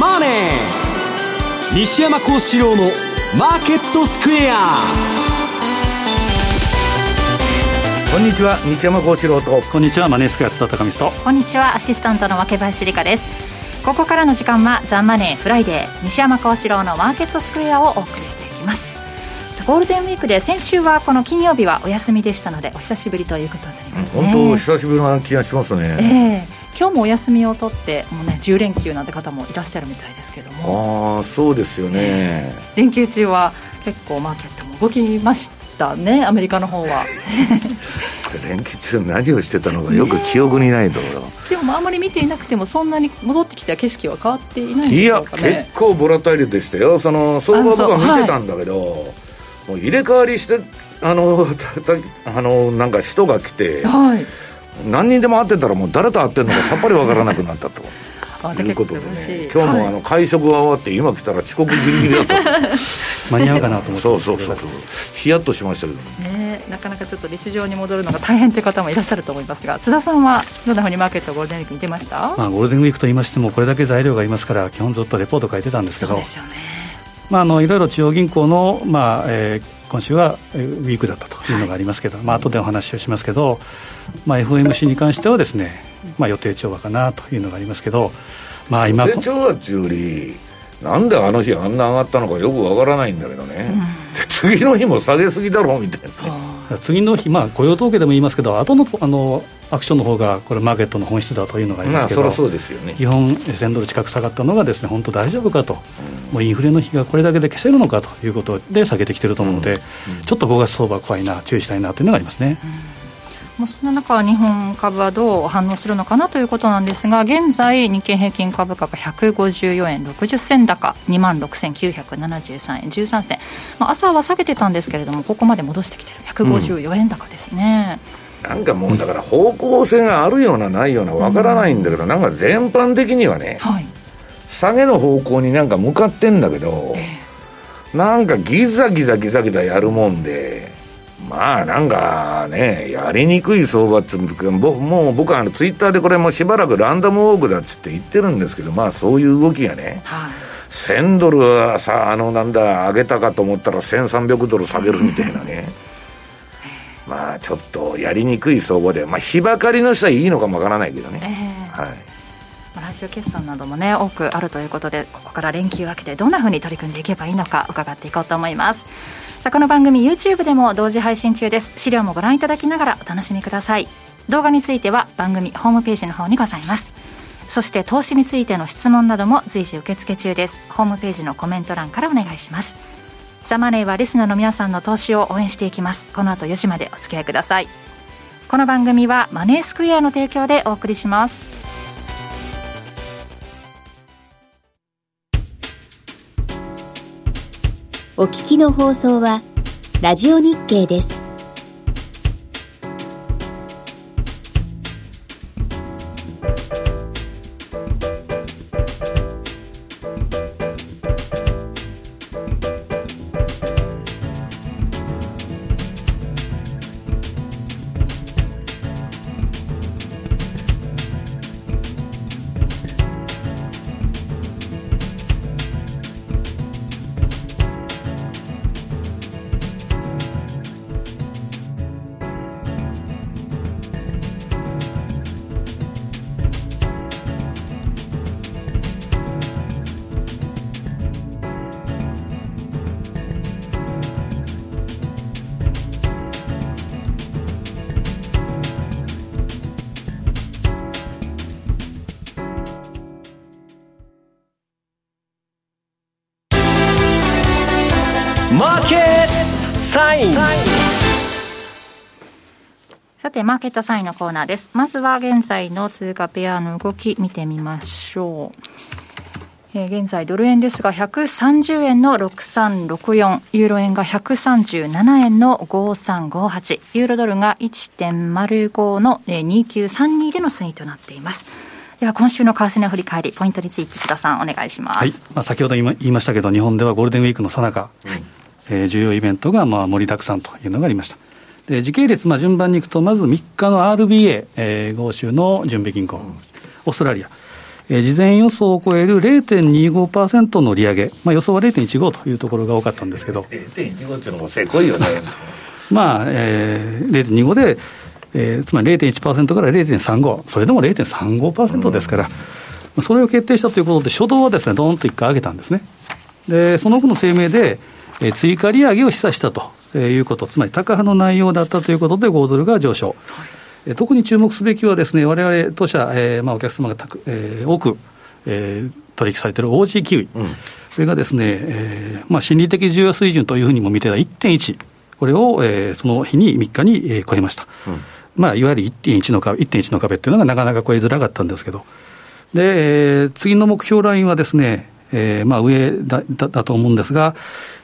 マネー」西山幸四郎のマーケットスクエア。こんにちは、西山幸四郎と。こんにちは、マネースクエア津田貴美と。こんにちは、アシスタントの脇林理香です。ここからの時間はザ・マネーフライデー、西山幸四郎のマーケットスクエアをお送りしていきます。ゴールデンウィークで先週はこの金曜日はお休みでしたので、お久しぶりということになりますね。本当久しぶりな気がしますね。今日もお休みを取ってもう、ね、10連休なんて方もいらっしゃるみたいですけども。あ、そうですよね。連休中は結構マーケットも動きましたね、アメリカの方は。連休中何をしてたのかよく記憶にないところ、でもあまり見ていなくてもそんなに戻ってきた景色は変わっていないんでしょうかね。いや、結構ボラタイルでしたよ。その相場とか見てたんだけど、もう入れ替わりして、なんか人が来て、はい、何人でも会ってたらもう誰と会ってるのかさっぱりわからなくなったということでね。今日も会食が終わって、今来たら遅刻ギリギリだった間に合うかなと思ってそうヒヤッとしましたけどね。なかなかちょっと日常に戻るのが大変という方もいらっしゃると思いますが、津田さんはどんなふうにマーケットゴールデンウィークに出ました？ゴールデンウィークと言いましてもこれだけ材料がありますから、基本ずっとレポート書いてたんですけど。そうですよね。いろいろ中央銀行の、今週はウィークだったというのがありますけど、後でお話をしますけど、FOMC に関してはですね、予定調和かなというのがありますけど、今予定調和というより、なんであの日あんな上がったのかよくわからないんだけどね、次の日も下げすぎだろうみたいな。次の日、雇用統計でも言いますけど、後のアクションの方がこれマーケットの本質だというのがありますけど、そうですよね。基本1000ドル近く下がったのがですね、本当大丈夫かと、もうインフレの日がこれだけで消せるのかということで下げてきてると思うので、ちょっと5月相場怖いな、注意したいなというのがありますね。もうそんな中、日本株はどう反応するのかなということなんですが、現在日経平均株価が154円60銭高、 26,973 円13銭、朝は下げてたんですけれども、ここまで戻してきてる154円高ですね。なんかもうだから方向性があるようなないようなわからないんだけど、なんか全般的にはね、下げの方向になんか向かってんだけど、なんかギザギザやるもんで、なんかね、やりにくい相場っていうか、もう僕はツイッターでこれもしばらくランダムウォークだっつって言ってるんですけど、そういう動きがね、1000ドルはさ、上げたかと思ったら1300ドル下げるみたいなね、ちょっとやりにくい相場で、日ばかりの人はいいのかもわからないけどね、来週決算なども、ね、多くあるということで、ここから連休明けでどんなふうに取り組んでいけばいいのか伺っていこうと思います。さあ、この番組 YouTube でも同時配信中です。資料もご覧いただきながらお楽しみください。動画については番組ホームページの方にございます。そして投資についての質問なども随時受付中です。ホームページのコメント欄からお願いします。ザマネーはリスナーの皆さんの投資を応援していきます。この後4時までお付き合いください。この番組はマネースクエアの提供でお送りします。お聞きの放送はラジオ日経です。さて、マーケットサインのコーナーです。まずは現在の通貨ペアの動き見てみましょう。現在ドル円ですが130円の6364、ユーロ円が137円の5358、ユーロドルが 1.05 の2932での推移となっています。では今週の為替の振り返り、ポイントについて須田さんお願いします。先ほど言いましたけど、日本ではゴールデンウィークの最中、重要イベントが盛りだくさんというのがありました。で、時系列、順番にいくと、まず3日の RBA、豪州の準備銀行、オーストラリア、事前予想を超える 0.25% の利上げ、予想は 0.15 というところが多かったんですけど、 0.15 っていうのもせこいよね0.25 で、つまり 0.1% から 0.35、 それでも 0.35% ですから、それを決定したということで、初動はですね、ドーンと1回上げたんですね。でその後の声明で、追加利上げを示唆したということ、つまり高派の内容だったということで5ドルが上昇、特に注目すべきはですね、我々当社、お客様が多く、取引されている OGQ、それがですね、心理的重要水準というふうにも見てた 1.1、 これを、その日に3日に、超えました、いわゆる 1.1 の壁というのがなかなか超えづらかったんですけど、で、次の目標ラインはですね、上 だと思うんですが、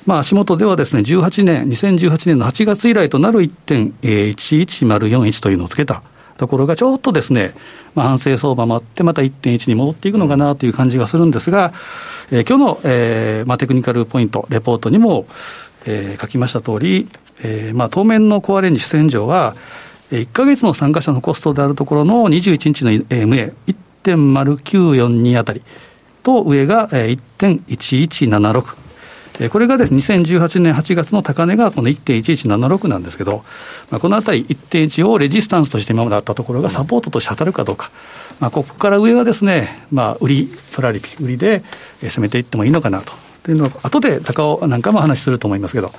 足元ではですね、2018年の8月以来となる 1.11041 というのをつけたところがちょっとですね、反省相場もあってまた 1.1 に戻っていくのかなという感じがするんですが、今日の、テクニカルポイントレポートにも、書きました通り、当面のコアレンジ主戦場は1ヶ月の参加者のコストであるところの21日の MA 1.0942 あたりと上が 1.1176、 これがですね、2018年8月の高値がこの 1.1176 なんですけど、このあたり 1.1 をレジスタンスとして今まであったところがサポートとして当たるかどうか、ここから上はですね、売りトラリピ売りで攻めていってもいいのかなというのを後で高尾なんかも話すると思いますけど、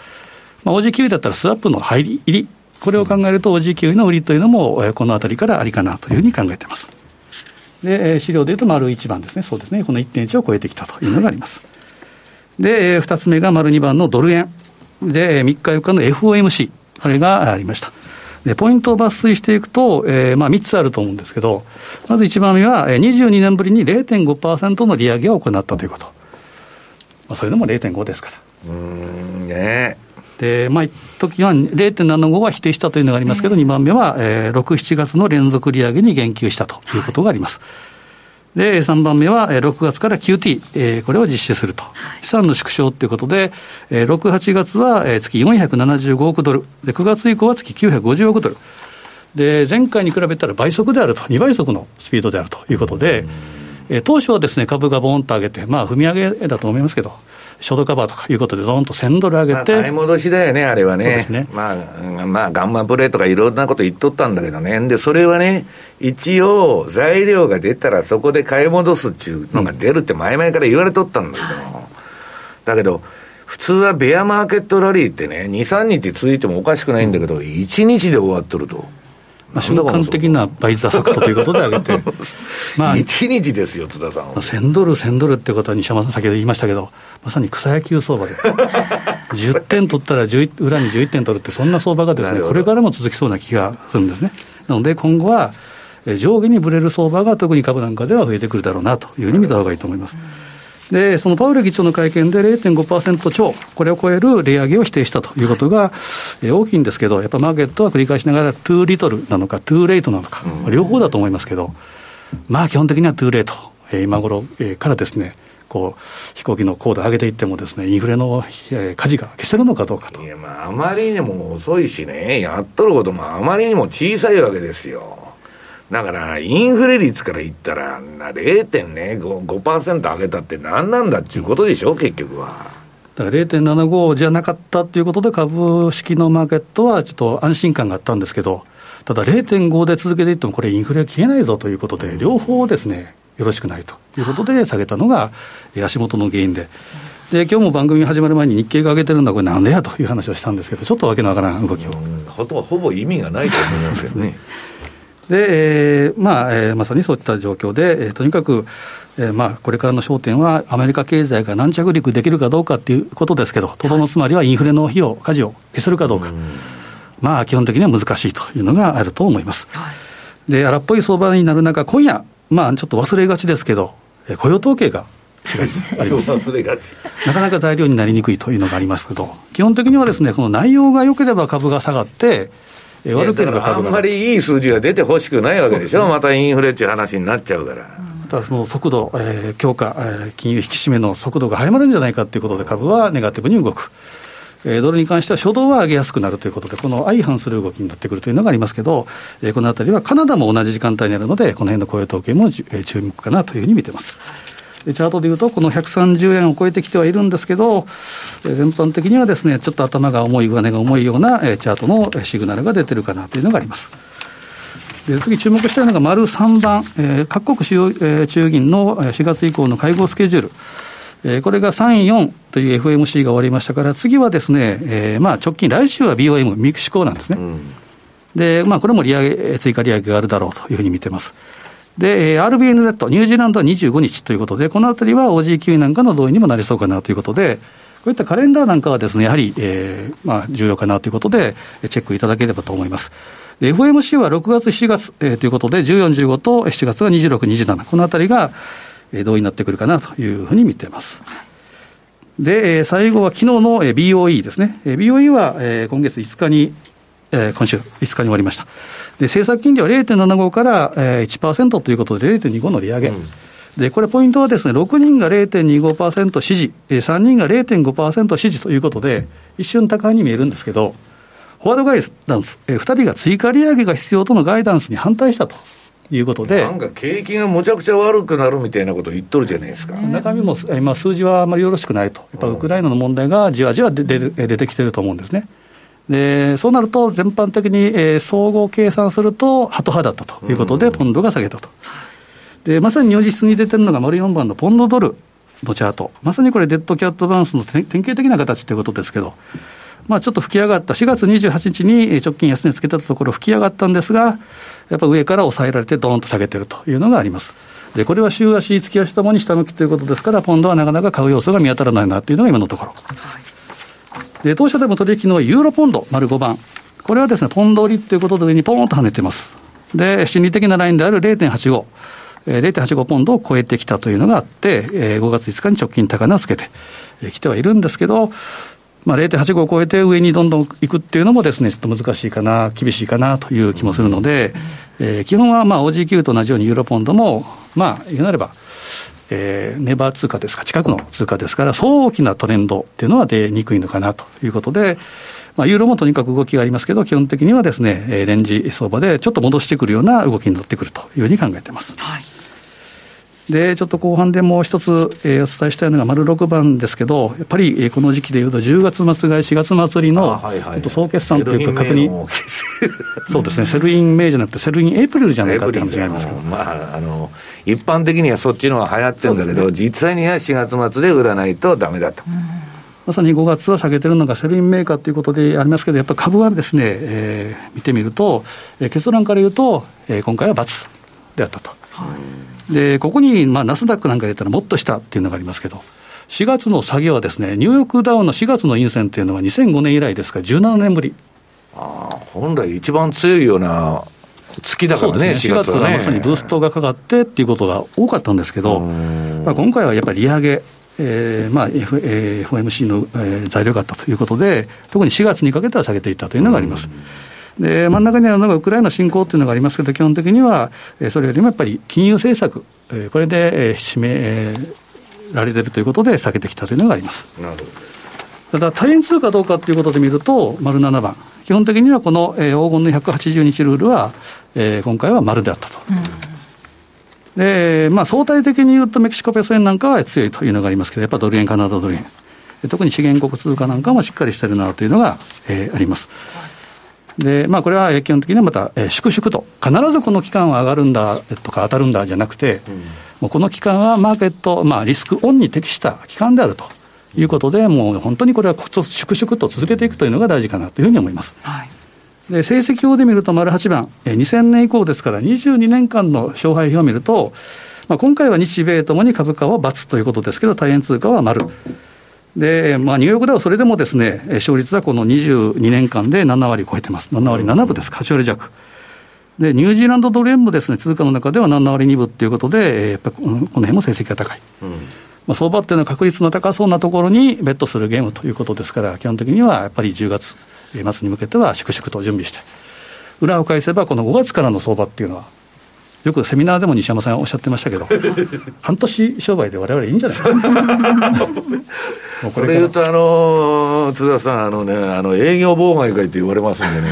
OGQ だったらスワップの入り、これを考えると OGQ の売りというのもこのあたりからありかなというふうに考えています。で、資料でいうと丸1番ですね、そうですね、この 1.1 を超えてきたというのがあります。で、2つ目が丸2番のドル円で、3日4日の FOMC、 あれがありました。でポイントを抜粋していくと、3つあると思うんですけど、まず1番目は22年ぶりに 0.5% の利上げを行ったということ、それでも 0.5 ですから、で一時は 0.75 は否定したというのがありますけど、2番目は、6、7月の連続利上げに言及したということがあります。で3番目は6月から QT、これを実施すると、資産の縮小ということで、6、8月は、月475億ドルで、9月以降は月950億ドルで、前回に比べたら倍速であると、2倍速のスピードであるということで、当初はですね、株がボーンと上げて、踏み上げだと思いますけど、ショートカバーとかいうことでドーンと1000ドル上げて、買い戻しだよね、あれは ね、ガンマプレーとかいろんなこと言っとったんだけどね。でそれはね、一応材料が出たらそこで買い戻すっていうのが出るって前々から言われとったんだけど、だけど普通はベアマーケットラリーってね、 2,3 日続いてもおかしくないんだけど、1日で終わっとると、瞬間的なバイザーファクトということで挙げて1日ですよ、津田さん。1000ドル1000ドルってことは西山さん先ほど言いましたけど、まさに草野球相場です10点取ったら裏に11点取るって、そんな相場がですね、これからも続きそうな気がするんですね。なので今後は上下にぶれる相場が特に株なんかでは増えてくるだろうなというふうに見た方がいいと思います。でそのパウエル議長の会見で 0.5% 超、これを超える利上げを否定したということが大きいんですけど、やっぱりマーケットは繰り返しながらトゥーリトルなのかトゥーレイトなのか、両方だと思いますけど、基本的にはトゥーレイト、今頃からですね、こう飛行機の高度上げていってもですね、インフレの舵が消せるのかどうかと。いや、あまりにも遅いしね、やっとることもあまりにも小さいわけですよ。だからインフレ率からいったら 0.5% 上げたって何なんだっていうことでしょ、結局は。だから 0.75 じゃなかったということで株式のマーケットはちょっと安心感があったんですけど、ただ 0.5 で続けていってもこれインフレは消えないぞということで、両方ですねよろしくないということで下げたのが足元の原因で、今日も番組始まる前に日経が上げてるんだ、これなんでやという話をしたんですけど、ちょっとわけのわからん動きを、ほぼ意味がないと思いますけどねでまさにそういった状況で、とにかく、これからの焦点はアメリカ経済が軟着陸できるかどうかということですけど、とどのつまりはインフレの舵を消せるかどうか、基本的には難しいというのがあると思います、で荒っぽい相場になる中、今夜、ちょっと忘れがちですけど、雇用統計があります忘れがちなかなか材料になりにくいというのがありますけど、基本的にはですね、この内容が良ければ株が下がって、悪ければあんまりいい数字が出てほしくないわけでしょ、またインフレっていう話になっちゃうから、またその速度、強化、金融引き締めの速度が早まるんじゃないかということで株はネガティブに動く。ドルに関しては初動は上げやすくなるということで、この相反する動きになってくるというのがありますけど、このあたりはカナダも同じ時間帯にあるので、この辺の雇用統計も注目かなというふうに見ています。チャートでいうとこの130円を超えてきてはいるんですけど、全般的にはですね、ちょっと頭が重い、上値が重いようなチャートのシグナルが出てるかなというのがあります。で、次注目したいのが丸3番、各国中銀の4月以降の会合スケジュール、これが3、4という FOMC が終わりましたから、次はですね、直近来週は BOM メキシコなんですね、でこれも利上げ、追加利上げがあるだろうというふうに見てます。で RBNZ ニュージーランドは25日ということで、このあたりは OGQ なんかの同意にもなりそうかなということで、こういったカレンダーなんかはですね、やはり、重要かなということでチェックいただければと思います。FOMC は6月7月、ということで、14、15と7月は26、27、このあたりが、同意になってくるかなというふうに見ています。で、最後は昨日の BOE ですね。BOE は、今週5日に終わりました。で、政策金利は 0.75 から 1% ということで 0.25 の利上げ、でこれポイントはですね、6人が 0.25% 支持、3人が 0.5% 支持ということで、一瞬高いに見えるんですけど、フォワードガイダンス、2人が追加利上げが必要とのガイダンスに反対したということで、なんか景気がむちゃくちゃ悪くなるみたいなことを言っとるじゃないですか。中身も今数字はあまりよろしくないと、やっぱウクライナの問題がじわじわ出てきてると思うんですね。でそうなると全般的に、総合計算するとハト派だったということで、ポンドが下げたと。でまさに如実に出てるのが丸4番のポンドドルのチャート、まさにこれデッドキャットバウンスの典型的な形ということですけど、ちょっと吹き上がった4月28日に直近安値つけたところ吹き上がったんですが、やっぱ上から抑えられてドーンと下げてるというのがあります。でこれは週足月足ともに下向きということですから、ポンドはなかなか買う要素が見当たらないなというのが今のところ、で当初でも取引のユーロポンド丸5番、これはですね、ポンド売りということで上にポーンと跳ねてます。で心理的なラインである 0.85、0.85 ポンドを超えてきたというのがあって、5月5日に直近高値をつけてきてはいるんですけど、0.85 を超えて上にどんどんいくっていうのもですね、ちょっと難しいかな、厳しいかなという気もするので、基本はOGQ と同じようにユーロポンドも言うなれば、ネバー通貨ですか、近くの通貨ですから、そう大きなトレンドっていうのは出にくいのかなということで、ユーロもとにかく動きがありますけど、基本的にはですね、レンジ相場でちょっと戻してくるような動きになってくるというふうに考えています。はい。でちょっと後半でもう一つ、お伝えしたいのが丸6番ですけど、やっぱり、この時期でいうと10月末買い4月祭りの総決算というか確認そうですね、セルインメイじゃなくてセルインエイプリルじゃないかという話がありますけど、一般的にはそっちの方が流行ってるんだけど、ね、実際には4月末で売らないとダメだと。まさに5月は下げてるのがセルインメーカーということでありますけど、やっぱり株はですね、見てみると、結論から言うと、今回は×であったと。はい。でここにナスダックなんか入れたらもっと下っていうのがありますけど、4月の下げはですね、ニューヨークダウンの4月の陰線というのは2005年以来ですから17年ぶり。本来一番強いような月だから ね、4月はまさにブーストがかかってっていうことが多かったんですけど、今回はやっぱり利上げ、FOMC の、材料があったということで、特に4月にかけては下げていったというのがあります。で真ん中にあるのがウクライナ侵攻というのがありますけど、基本的にはそれよりもやっぱり金融政策、これで締められているということで下げてきたというのがあります。なるほど。ただ対円通貨どうかということで見ると丸7番、基本的にはこの黄金の180日ルールは今回は丸であったと。で相対的に言うとメキシコペソ円なんかは強いというのがありますけど、やっぱドル円、カナダドル円、特に資源国通貨なんかもしっかりしてるなというのがあります。でこれは基本的にはまた粛々と、必ずこの期間は上がるんだとか当たるんだじゃなくて、もうこの期間はマーケット、リスクオンに適した期間であるということで、もう本当にこれは粛々と続けていくというのが大事かなというふうに思います。はい。で成績表で見ると丸8番、2000年以降ですから22年間の勝敗表を見ると、今回は日米ともに株価は×ということですけど、対円通貨は丸で、ニューヨークダウはそれでもですね、勝率はこの22年間で7割超えてます。7割7分です、8割弱で、ニュージーランドドル円もですね、通貨の中では7割2分ということで、やっぱりこの辺も成績が高い。相場っていうのは確率の高そうなところにベットするゲームということですから、基本的にはやっぱり10月末に向けては粛々と準備して、裏を返せばこの5月からの相場っていうのは、よくセミナーでも西山さんおっしゃってましたけど半年商売で我々いいんじゃないですか。これ言うと津田さん、営業妨害会と言われますんでね。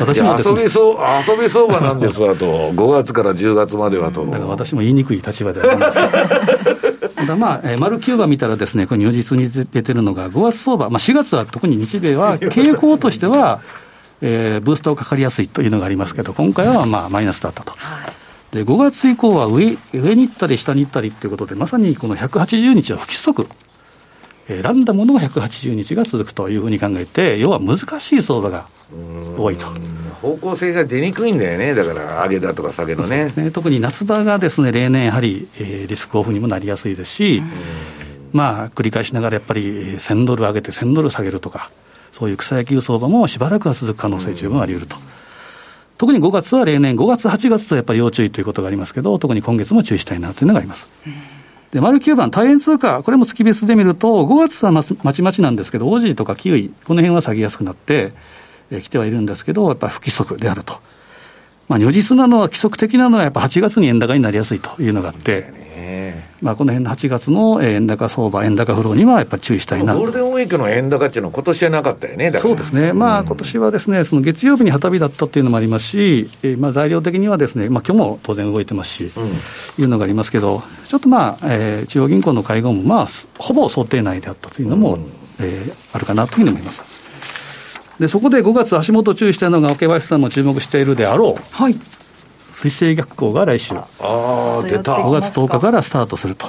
私もですね、遊び相場なんですわと、5月から10月まではと。だから私も言いにくい立場ではないですだまあ丸9番見たらですね、これ如実に出てるのが5月相場、まあ、4月は特に日米は傾向としてはブースターをかかりやすいというのがありますけど、今回はまあマイナスだったと。で5月以降は 上に行ったり下に行ったりということで、まさにこの180日は不規則、選んだものが180日が続くというふうに考えて、要は難しい相場が多いと。方向性が出にくいんだよね。だから上げだとか下げの ね、特に夏場がですね、例年やはりリスクオフにもなりやすいですし、まあ繰り返しながらやっぱり1000ドル上げて1000ドル下げるとか、そういう草野球相場もしばらくは続く可能性十分あり得ると。特に5月は例年5月8月とやっぱり要注意ということがありますけど、特に今月も注意したいなというのがあります。で丸9番対円通貨、これも月別で見ると5月はまちまちなんですけど、オージーとかキウイこの辺は下げやすくなって来てはいるんですけど、やっぱり不規則であると。まあ、如実なのは規則的なのはやっぱ8月に円高になりやすいというのがあって、まあ、この辺の8月の円高相場、円高フローにはやっぱり注意したいな。ゴールデンウィークの円高っていうのは今年はなかったよね。だからそうですね、まあ、今年はですね、その月曜日に旗日だったっていうのもありますし、まあ、材料的にはですね、まあ、今日も当然動いてますし、いうのがありますけど、ちょっとまあ、中央銀行の会合もまあほぼ想定内であったというのも、あるかなというふうに思います。でそこで5月足元注意したのが、桶林さんも注目しているであろう、はい、水星逆行が来週出た5月10日からスタートすると。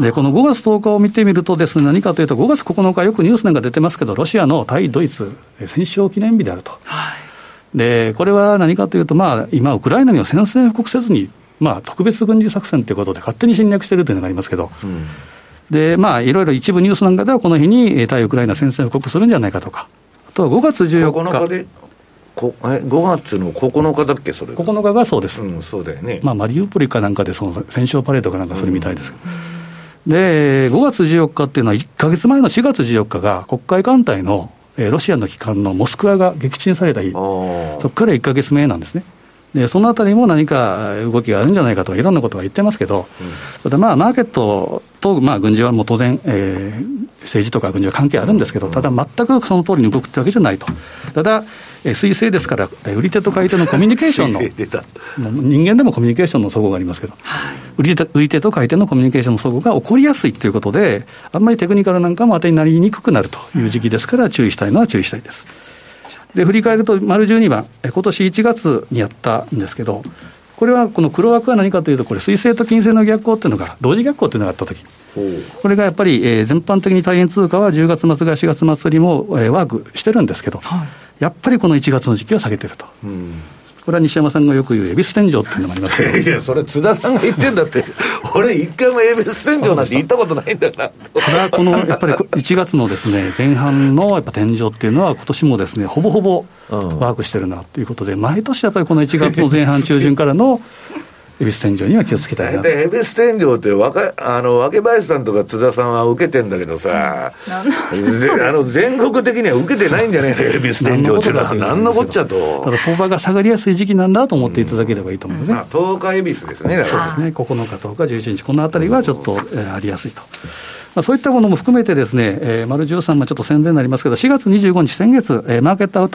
でこの5月10日を見てみるとですね、何かというと5月9日よくニュースなんか出てますけど、ロシアの対ドイツ戦勝記念日であると、はい、でこれは何かというと、まあ、今ウクライナには宣戦布告せずに、まあ、特別軍事作戦ということで勝手に侵略しているというのがありますけど、でまあ、いろいろ一部ニュースなんかではこの日に対ウクライナ宣戦布告するんじゃないかとか、と5月14日で5月の9日だっけ、それ9日がそうです、そうだよね。まあ、マリウポリかなんかでその戦勝パレードかなんかするみたいです、で5月14日っていうのは1ヶ月前の4月14日が黒海艦隊の、ロシアの旗艦のモスクワが撃沈された日、そこから1ヶ月目なんですね。でそのあたりも何か動きがあるんじゃないかとかいろんなことが言ってますけど、ただまあマーケットと、まあ、軍事はもう当然、政治とか軍事は関係あるんですけど、ただ全くその通りに動くってわけじゃないと。ただ水星ですから、売り手と買い手のコミュニケーションの人間でもコミュニケーションの齟齬がありますけど、売り手と買い手のコミュニケーションの齟齬が起こりやすいということで、あんまりテクニカルなんかも当てになりにくくなるという時期ですから、注意したいのは注意したいです。で振り返ると丸12番、今年1月にやったんですけど、これはこの黒枠は何かというと、これ水星と金星の逆行っていうのが同時逆行っていうのがあったとき、これがやっぱり、全般的に対円通貨は10月末が4月末にも、ワークしてるんですけど、はい、やっぱりこの1月の時期は下げてると、これは西山さんがよく言う恵比寿天井っていうのもありますけど、いやそれ津田さんが言ってんだって俺一回も恵比寿天井なんて行ったことないんだからただこのやっぱり1月のですね、前半のやっぱ天井っていうのは今年もですね、ほぼほぼワークしてるなということで、毎年やっぱりこの1月の前半中旬からの恵比寿天井には気をつけたいな。で恵比寿天井って若林さんとか津田さんは受けてんだけどさ、全国的には受けてないんじゃないの恵比寿天井ってのは。何のこっちゃと。ただ相場が下がりやすい時期なんだと思っていただければいいと思うね。10日恵比寿ですね。そうですね、9日10日11日このあたりはちょっと、ありやすいと、まあ、そういったものも含めてですね、丸13はちょっと宣伝になりますけど、4月25日先月、マーケットアウ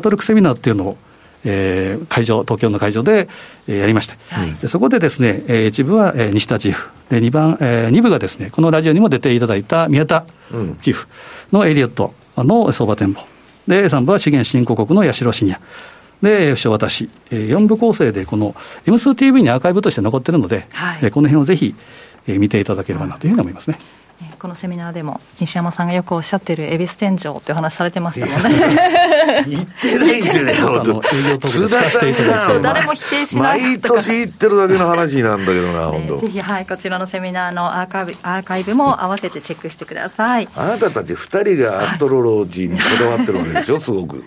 トルックセミナーっていうのを東京の会場で、やりまして、でそこでですね、1部は、西田チーフで、2部がですね、このラジオにも出ていただいた宮田チーフのエリオットの相場展望で、3部は資源新興国の八代信也で不詳私、4部構成でこの M2TV にアーカイブとして残っているので、この辺をぜひ、見ていただければなというふうに思いますね。このセミナーでも西山さんがよくおっしゃってる恵比寿天井ってお話されてましたもんね。言ってないんですよね。津田さん誰も否定しない毎年言ってるだけの話なんだけどな本当。ぜひ、はい、こちらのセミナーのアーカイブも合わせてチェックしてください。あなたたち2人がアストロロジーにこだわってるわけでしょすごく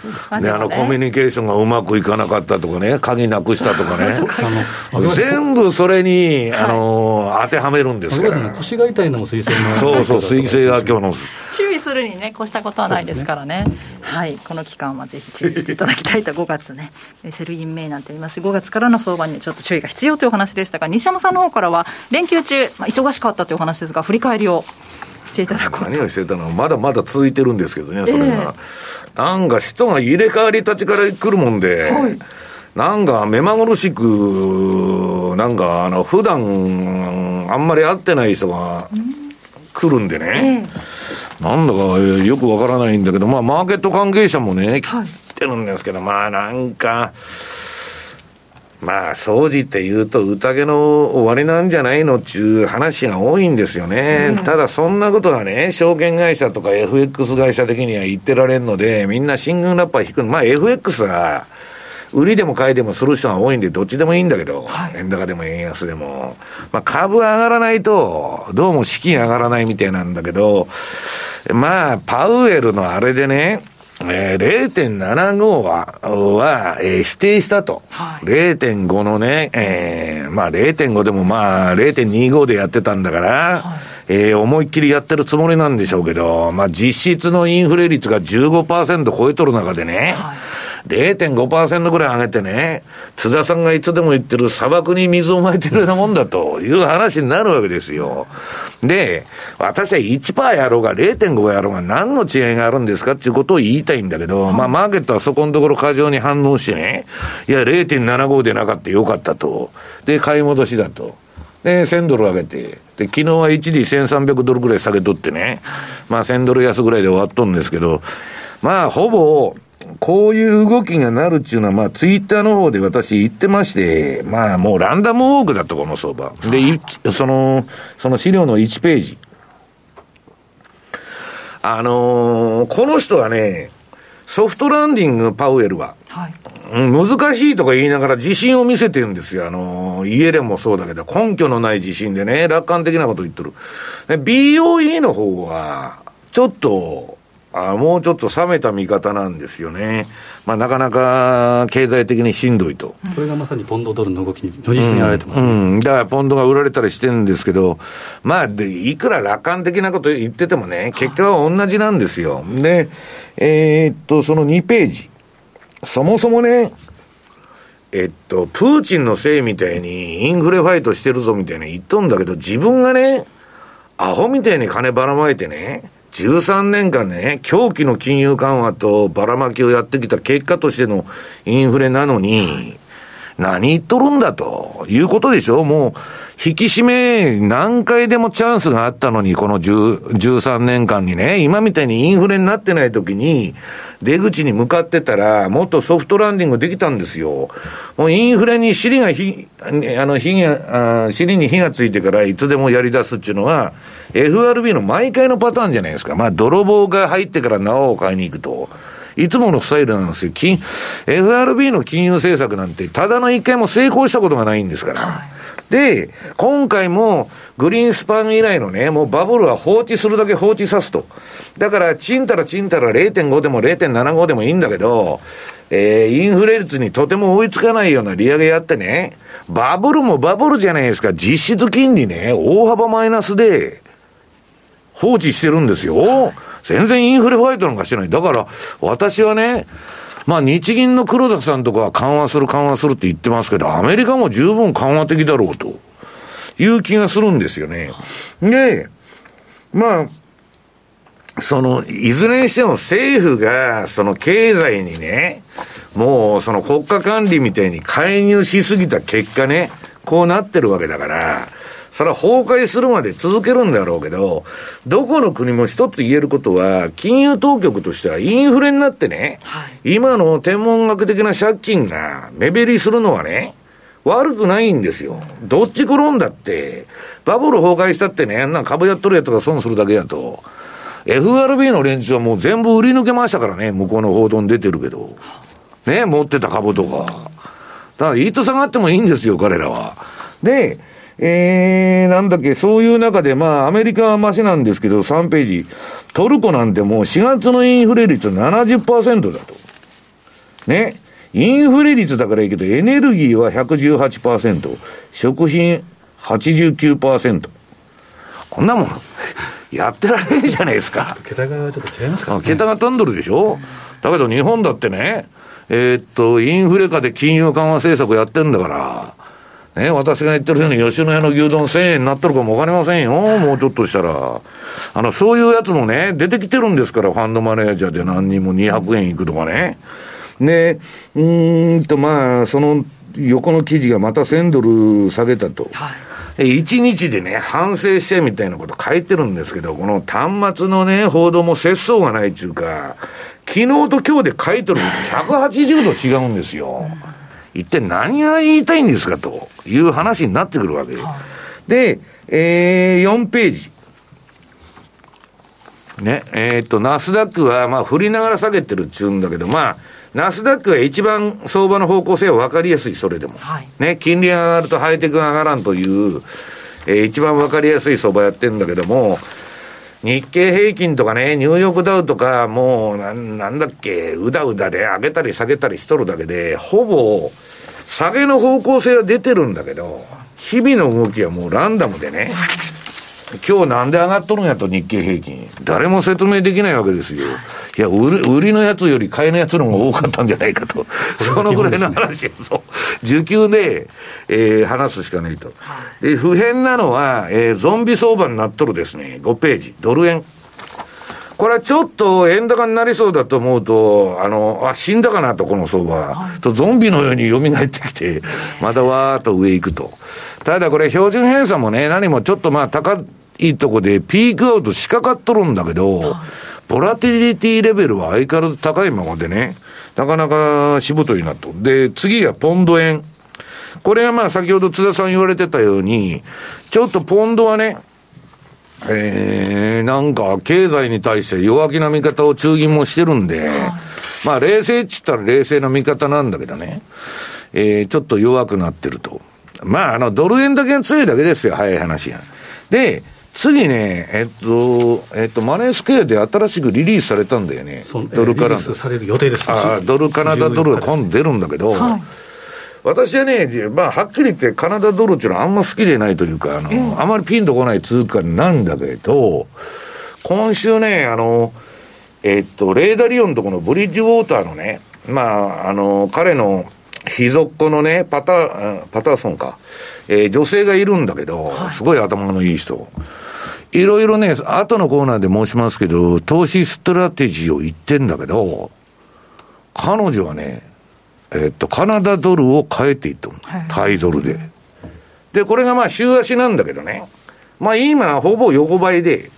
ね、コミュニケーションがうまくいかなかったとかね、鍵なくしたとかね全部それに、当てはめるんですから。腰が痛いのも水星のそう水星が今日の注意するにね越したことはないですからね、はい、この期間はぜひ注意していただきたいと5月ねセルインメイなんて言いますし、5月からの相場にちょっと注意が必要というお話でしたが、西山さんの方からは連休中、まあ、忙しかったというお話ですが振り返りを。していただこうと。何をしてたの、まだまだ続いてるんですけどね、それが。なんか人が入れ替わり立ちから来るもんで、はい、なんか目まぐるしく、なんか普段あんまり会ってない人が来るんでね、なんだかよくわからないんだけど、まあマーケット関係者もね、来てるんですけど、まあなんか、まあ総じて言うと宴の終わりなんじゃないのっていう話が多いんですよね、うん、ただそんなことがね、証券会社とか FX 会社的には言ってられるので、みんな新軍ラッパー引くの、まあ FX は売りでも買いでもする人が多いんでどっちでもいいんだけど、はい、円高でも円安でも、まあ、株上がらないとどうも資金上がらないみたいなんだけど、まあパウエルのあれでね、0.75 は、否定したと、はい、0.5 のね、まあ 0.5 でもまあ 0.25 でやってたんだから、はい、思いっきりやってるつもりなんでしょうけど、まあ実質のインフレ率が 15% 超えとる中でね、はい、0.5% ぐらい上げてね、津田さんがいつでも言ってる砂漠に水をまいてるようなもんだという話になるわけですよ。で、私は 1% やろうが 0.5 やろうが何の違いがあるんですかっていうことを言いたいんだけど、まあマーケットはそこのところ過剰に反応してね、いや 0.75 でなかったよかったと、で買い戻しだと、で1000ドル上げて、で昨日は一時1300ドルぐらい下げとってね、まあ1000ドル安ぐらいで終わっとんですけど、まあほぼこういう動きがなるっていうのは、まあツイッターの方で私言ってまして、まあもうランダムウォークだとこの相場。で、その資料の1ページ。この人はね、ソフトランディングパウエルは、はい、難しいとか言いながら自信を見せてるんですよ。イエレンもそうだけど、根拠のない自信でね、楽観的なこと言ってる。BOE の方は、ちょっと、もうちょっと冷めた見方なんですよね、まあ、なかなか経済的にしんどいと、これがまさにポンドドルの動きに如実に表れてますね、うんうん、だからポンドが売られたりしてるんですけど、まあでいくら楽観的なこと言っててもね、結果は同じなんですよ。で、その2ページ、そもそもね、プーチンのせいみたいにインフレファイトしてるぞみたいな言っとんだけど、自分がねアホみたいに金ばらまいてね、13年間ね、狂気の金融緩和とばらまきをやってきた結果としてのインフレなのに、何言っとるんだということでしょ。もう引き締め何回でもチャンスがあったのに、この13年間にね、今みたいにインフレになってない時に出口に向かってたら、もっとソフトランディングできたんですよ。もうインフレに尻に火がついてからいつでもやり出すっていうのは FRB の毎回のパターンじゃないですか。まあ泥棒が入ってから縄を買いに行くといつものスタイルなんですよ。FRB の金融政策なんてただの一回も成功したことがないんですから、はい、で今回もグリーンスパン以来のね、もうバブルは放置するだけ放置さすと、だからちんたらちんたら 0.5 でも 0.75 でもいいんだけど、インフレ率にとても追いつかないような利上げやってね、バブルもバブルじゃないですか、実質金利ね大幅マイナスで放置してるんですよ、はい、全然インフレファイトなんかしてない。だから私はね、まあ日銀の黒田さんとかは緩和するって言ってますけど、アメリカも十分緩和的だろうという気がするんですよね。で、まあいずれにしても政府がその経済にね、もうその国家管理みたいに介入しすぎた結果ね、こうなってるわけだから、それは崩壊するまで続けるんだろうけど、どこの国も一つ言えることは、金融当局としてはインフレになってね、はい、今の天文学的な借金が目減りするのはね、悪くないんですよ。どっち転んだって、バブル崩壊したってね、なんか株やっとるやつが損するだけやと。FRB の連中はもう全部売り抜けましたからね、向こうの報道に出てるけど。ね、持ってた株とか。だから、いいと下がってもいいんですよ、彼らは。で、なんだっけ、そういう中で、まあ、アメリカはマシなんですけど、3ページ。トルコなんてもう4月のインフレ率 70% だと。ね。インフレ率だからいいけど、エネルギーは 118%、食品 89%。こんなもん、やってられんじゃないですか。桁がちょっと違いますからね。桁が飛んどるでしょ。だけど日本だってね、インフレ下で金融緩和政策やってんだから、ね、私が言ってるように吉野家の牛丼1000円になってるかもわかりませんよ、もうちょっとしたら。そういうやつもね、出てきてるんですから、ファンドマネージャーで何人も200円いくとかね。で、まあ、その横の記事がまた1000ドル下げたと。はい、1日でね、反省してみたいなこと書いてるんですけど、この端末のね、報道も節操がないっていうか、昨日と今日で書いてること180度違うんですよ。一体何が言いたいんですかという話になってくるわけで、4ページ。ね、ナスダックは、まあ、振りながら下げてるっちゅうんだけど、まあ、ナスダックが一番相場の方向性は分かりやすい、それでも、はい、ね、金利が上がるとハイテクが上がらんという、一番分かりやすい相場やってるんだけども、日経平均とかね、ニューヨークダウとか、もうなんだっけ、うだうだで上げたり下げたりしとるだけで、ほぼ下げの方向性は出てるんだけど、日々の動きはもうランダムでね、今日なんで上がっとるんやと、日経平均誰も説明できないわけですよ。いや、売りのやつより買いのやつの方が多かったんじゃないかとそのぐらいの話を受給で、話すしかないと。で、不変なのは、ゾンビ相場になっとるですね。5ページ、ドル円。これはちょっと円高になりそうだと思うと、死んだかなと、この相場はと、ゾンビのように蘇ってきて、またわーっと上行くと。ただこれ標準偏差もね、何もちょっとまあいいとこでピークアウトしかかっとるんだけど、ボラティリティレベルは相変わらず高いままでね、なかなかしぶといなと。で、次がポンド円。これはまあ先ほど津田さん言われてたように、ちょっとポンドはね、なんか経済に対して弱気な見方を中銀もしてるんで、まあ冷静っつったら冷静な見方なんだけどね、ちょっと弱くなってると。まあドル円だけ強いだけですよ、早い話や。で、次ね、マネースクエアで新しくリリースされたんだよね。ドルカナダ。リリースされる予定です。ドルカナダドルが今度出るんだけど、はい、私はね、まあ、はっきり言ってカナダドルっていうのはあんま好きでないというか、あまりピンとこない通貨なんだけど、今週ね、レーダリオンとこのブリッジウォーターのね、まあ、彼の秘蔵っ子のね、パターソンか、女性がいるんだけど、すごい頭のいい人。いろいろね、後のコーナーで申しますけど、投資ストラテジーを言ってんだけど、彼女はね、カナダドルを変えていったの、タイドルで。で、これがまあ週足なんだけどね、まあ今ほぼ横ばいで、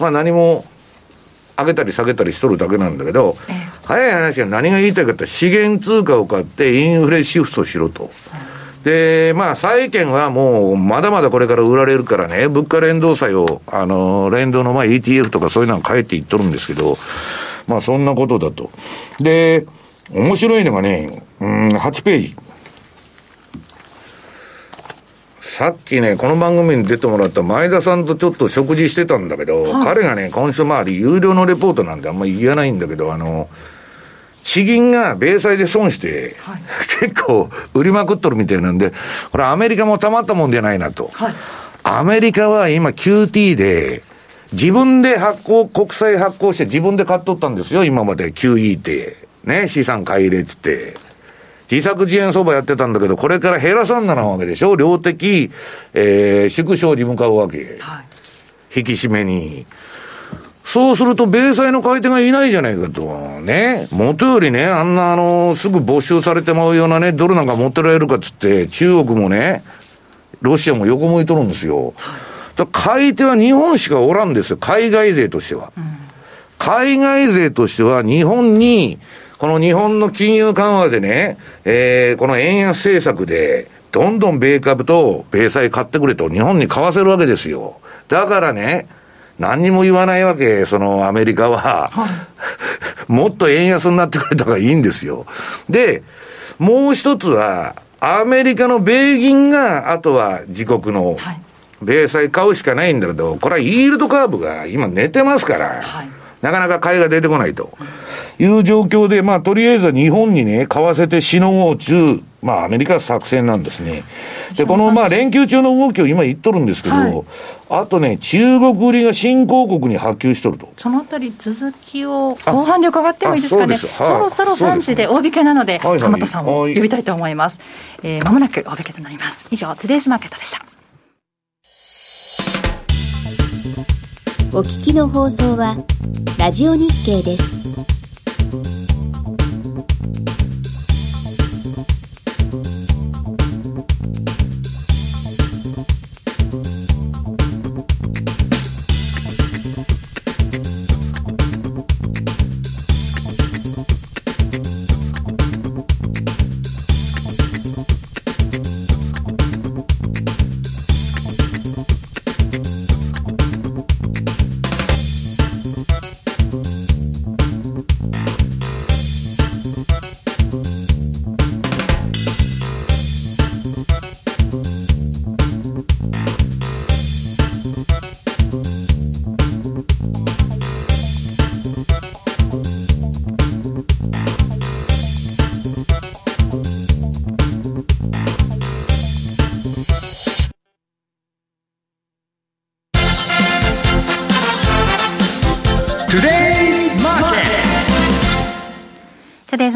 まあ何も上げたり下げたりしとるだけなんだけど、早い話は何が言いたいかって、資源通貨を買ってインフレシフトしろと。で、まあ債券はもうまだまだこれから売られるからね、物価連動債を連動のまあ ETF とかそういうのを変えていっとるんですけど、まあそんなことだと。で、面白いのがね、8ページ。さっきね、この番組に出てもらった前田さんとちょっと食事してたんだけど、はい、彼がね、今週まあ有料のレポートなんであんまり言えないんだけど、地銀が米債で損して、はい、結構売りまくっとるみたいなんで、これアメリカもたまったもんじゃないなと、はい、アメリカは今 QT で自分で国債発行して自分で買っとったんですよ、今まで QE ってね、資産買い入れっつって自作自演相場やってたんだけど、これから減らさんならわけでしょ、量的、縮小に向かうわけ、はい、引き締めに。そうすると米債の買い手がいないじゃないかとね、元よりね、あんなすぐ没収されてまうようなね、ドルなんか持ってられるかつって、中国もね、ロシアも横向いとるんですよ。だから買い手は日本しかおらんですよ、海外勢としては、うん、海外勢としては日本にこの日本の金融緩和でね、この円安政策でどんどん米株と米債買ってくれと日本に買わせるわけですよ。だからね、何にも言わないわけ、そのアメリカは、はい、もっと円安になってくれた方がいいんですよ。で、もう一つはアメリカの米銀が、あとは自国の米債買うしかないんだけど、これはイールドカーブが今寝てますから、はい、なかなか買いが出てこないと。いう状況で、まあとりあえずは日本にね、買わせてしのごう中、まあアメリカ作戦なんですね。で、このまあ連休中の動きを今言っとるんですけど、はい、あとね、中国売りが新興国に波及しとると。そのあたり続きを後半で伺ってもいいですかね。 そろそろ3時で大引けなので、はいはい、鎌田さんを呼びたいと思います。まもなく大引けとなります。以上、トゥデイズマーケットでした。お聞きの放送はラジオ日経です。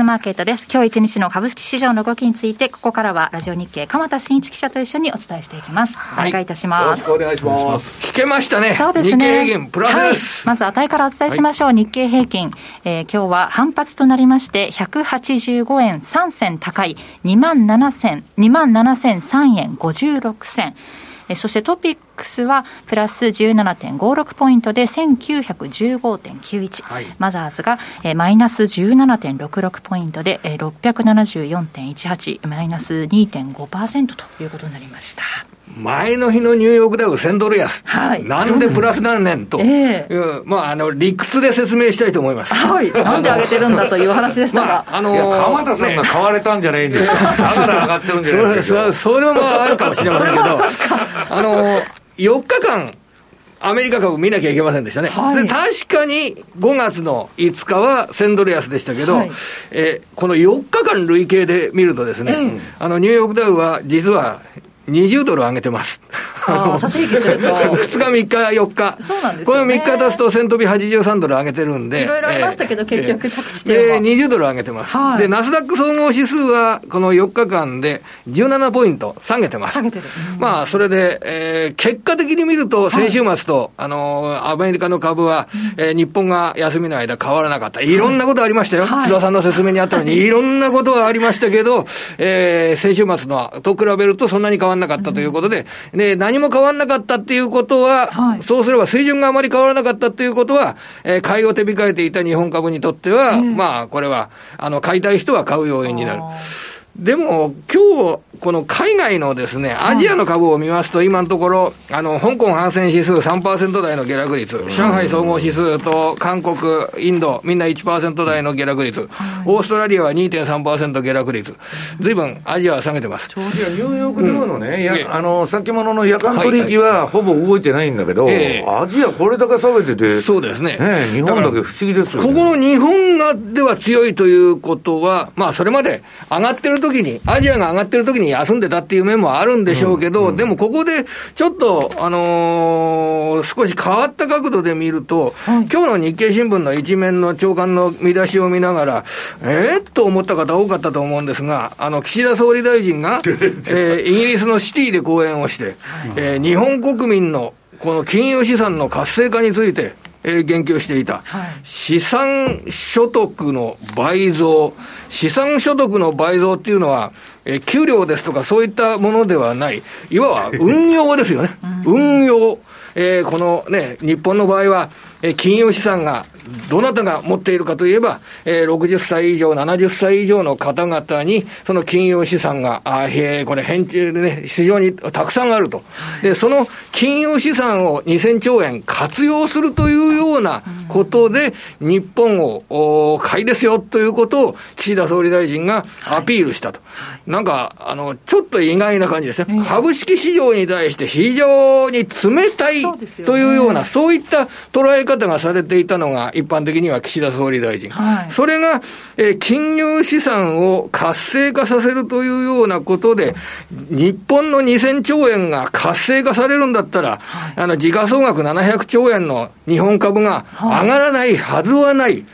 マーケットです。今日一日の株式市場の動きについて、ここからはラジオ日経鎌田新一記者と一緒にお伝えしていきます。はい、お願いいたします。よろしくお願いします。聞けましたね。そうですね、日経平均プラスです。はい、まず値からお伝えしましょう。はい、日経平均、今日は反発となりまして、185円3銭高い 27,003 円56銭、そしてトピックスはプラス 17.56 ポイントで 1915.91、はい、マザーズがマイナス 17.66 ポイントで 674.18 マイナス 2.5% ということになりました。前の日のニューヨークダウ1000ドル安、はい、なんでプラス何年という、まあ、理屈で説明したいと思います。はい、なんで上げてるんだという話でしたが、まあ鎌田さんが買われたんじゃないんですか。だから上がってるんじゃないですか。それもあるかもしれませんけど4日間アメリカ株見なきゃいけませんでしたね。はい、で確かに5月の5日は1000ドル安でしたけど、はい、この4日間累計で見るとですね、うん、ニューヨークダウは実は20ドル上げてます。差し引きすると2日3日4日そうなんですよ、ね、この3日経つと1000飛び83ドル上げてるんで、いろいろありましたけど、結局着地点はで20ドル上げてます。はい、でナスダック総合指数はこの4日間で17ポイント下げてます。下げてる、うん、まあそれで、結果的に見ると先週末と、はい、アメリカの株は、日本が休みの間変わらなかった。いろんなことありましたよ。はい、津田さんの説明にあったのに、はい、いろんなことはありましたけど、先週末のと比べるとそんなに変わらなかったということで、うん、で何も変わらなかったっていうことは、はい、そうすれば水準があまり変わらなかったっていうことは、買いを手控えていた日本株にとっては、まあこれは買いたい人は買う要因になる。でも今日この海外のですね、アジアの株を見ますと、今のところ香港ハンセン指数 3% 台の下落率、上海総合指数と韓国、インドみんな 1% 台の下落率、オーストラリアは 2.3% 下落率、ずいぶんアジアは下げてます。ニューヨークダウのね、先物の夜間取引はほぼ動いてないんだけど、アジアこれだけ下げてて、そうですね、日本だけ不思議ですよね。ここの日本がでは強いということは、まあそれまで上がってる時に、アジアが上がってる時に休んでたっていう面もあるんでしょうけど、うんうん、でもここでちょっと少し変わった角度で見ると、はい、今日の日経新聞の一面の朝刊の見出しを見ながらと思った方多かったと思うんですが、岸田総理大臣が、イギリスのシティで講演をして、日本国民のこの金融資産の活性化について言及していた。はい、資産所得の倍増、資産所得の倍増っていうのは給料ですとかそういったものではない、いわば運用ですよね。運用、このね、日本の場合は金融資産がどなたが持っているかといえば、60歳以上70歳以上の方々にその金融資産がこれ返金でね、非常にたくさんあると。でその金融資産を2000兆円活用するというようなことで日本を買いですよということを岸田総理大臣がアピールしたと、はい、なんかちょっと意外な感じですね、株式市場に対して非常に冷たいというようなそういった捉え方がされていたのが一般的には岸田総理大臣、はい、それが、金融資産を活性化させるというようなことで日本の2000兆円が活性化されるんだったら、はい、時価総額700兆円の日本株が上がらないはずはない、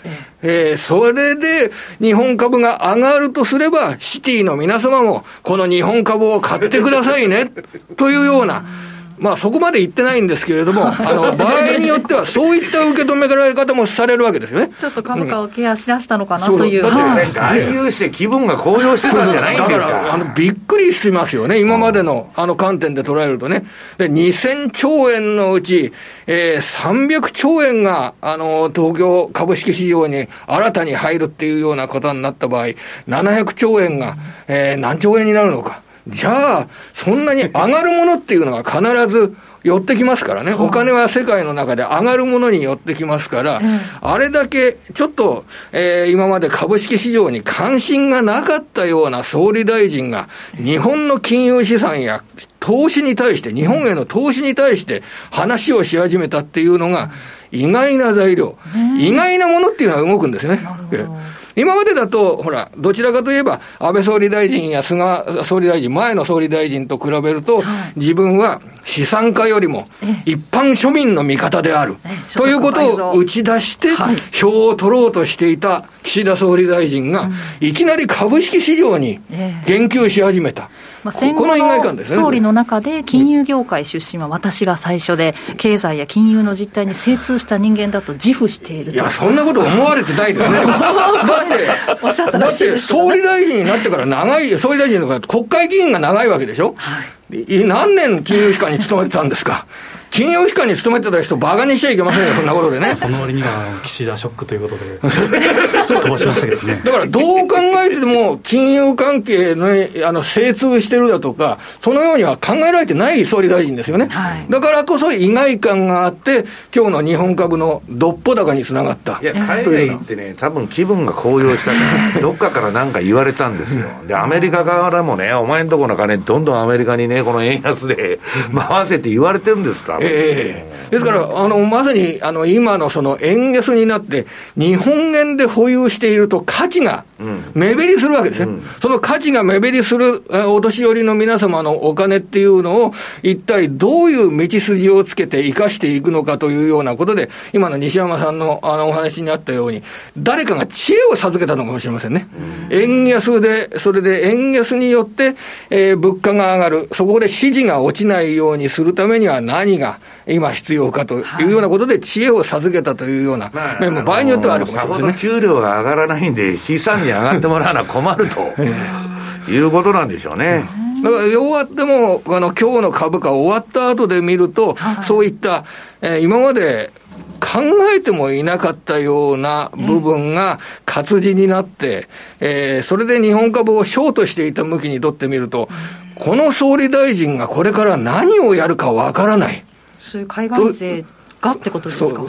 はい、それで日本株が上がるとすればシティの皆様もこの日本株を買ってくださいねというようなまあそこまで言ってないんですけれども場合によってはそういった受け止められ方もされるわけですよねちょっと株価をケアしだしたのかなという、うん、そうだってね外遊して気分が高揚してたんじゃないんですかだからびっくりしますよね今までの観点で捉えるとねで2000兆円のうち、300兆円が東京株式市場に新たに入るっていうようなことになった場合700兆円が、何兆円になるのかじゃあそんなに上がるものっていうのは必ず寄ってきますからねお金は世界の中で上がるものに寄ってきますから、あれだけちょっと、今まで株式市場に関心がなかったような総理大臣が日本の金融資産や投資に対して日本への投資に対して話をし始めたっていうのが意外な材料、意外なものっていうのは動くんですよね今までだとほらどちらかといえば安倍総理大臣や菅総理大臣前の総理大臣と比べると自分は資産家よりも一般庶民の味方であるということを打ち出して票を取ろうとしていた岸田総理大臣がいきなり株式市場に言及し始めた戦後の総理の中で金融業界出身は私が最初で経済や金融の実態に精通した人間だと自負しているといやそんなこと思われてないですねだって総理大臣になってから長い総理大臣の国会議員が長いわけでしょ、はい、何年金融機関に勤めてたんですか金融機関に勤めてた人バカにしちゃいけませんよそんなことでねその割には岸田ショックということで飛ばしましたけどねだからどう考えても金融関係の精通してるだとかそのようには考えられてない総理大臣ですよね、はい、だからこそ意外感があって今日の日本株のどっぽ高につながったいや海外行ってね多分気分が高揚したからどっかからなんか言われたんですよでアメリカからもねお前んとこの金どんどんアメリカにねこの円安で回せって言われてるんですかですからまさに今のその円安になって日本円で保有していると価値が目減りするわけですね、うん、その価値が目減りするお年寄りの皆様のお金っていうのを一体どういう道筋をつけて生かしていくのかというようなことで今の西山さんのお話にあったように誰かが知恵を授けたのかもしれませんね、うん、円安でそれで円安によって、物価が上がるそこで支持が落ちないようにするためには何が今必要かというようなことで知恵を授けたというような、まあ、場合によってはあるかもしれませんね。給料が上がらないんで資産に上がってもらうのは困るということなんでしょうね。だから終わっても今日の株価終わった後で見ると、はい、そういった、今まで考えてもいなかったような部分が活字になって、それで日本株をショートしていた向きにとってみると、この総理大臣がこれから何をやるかわからない。そういう海外勢がってことですか。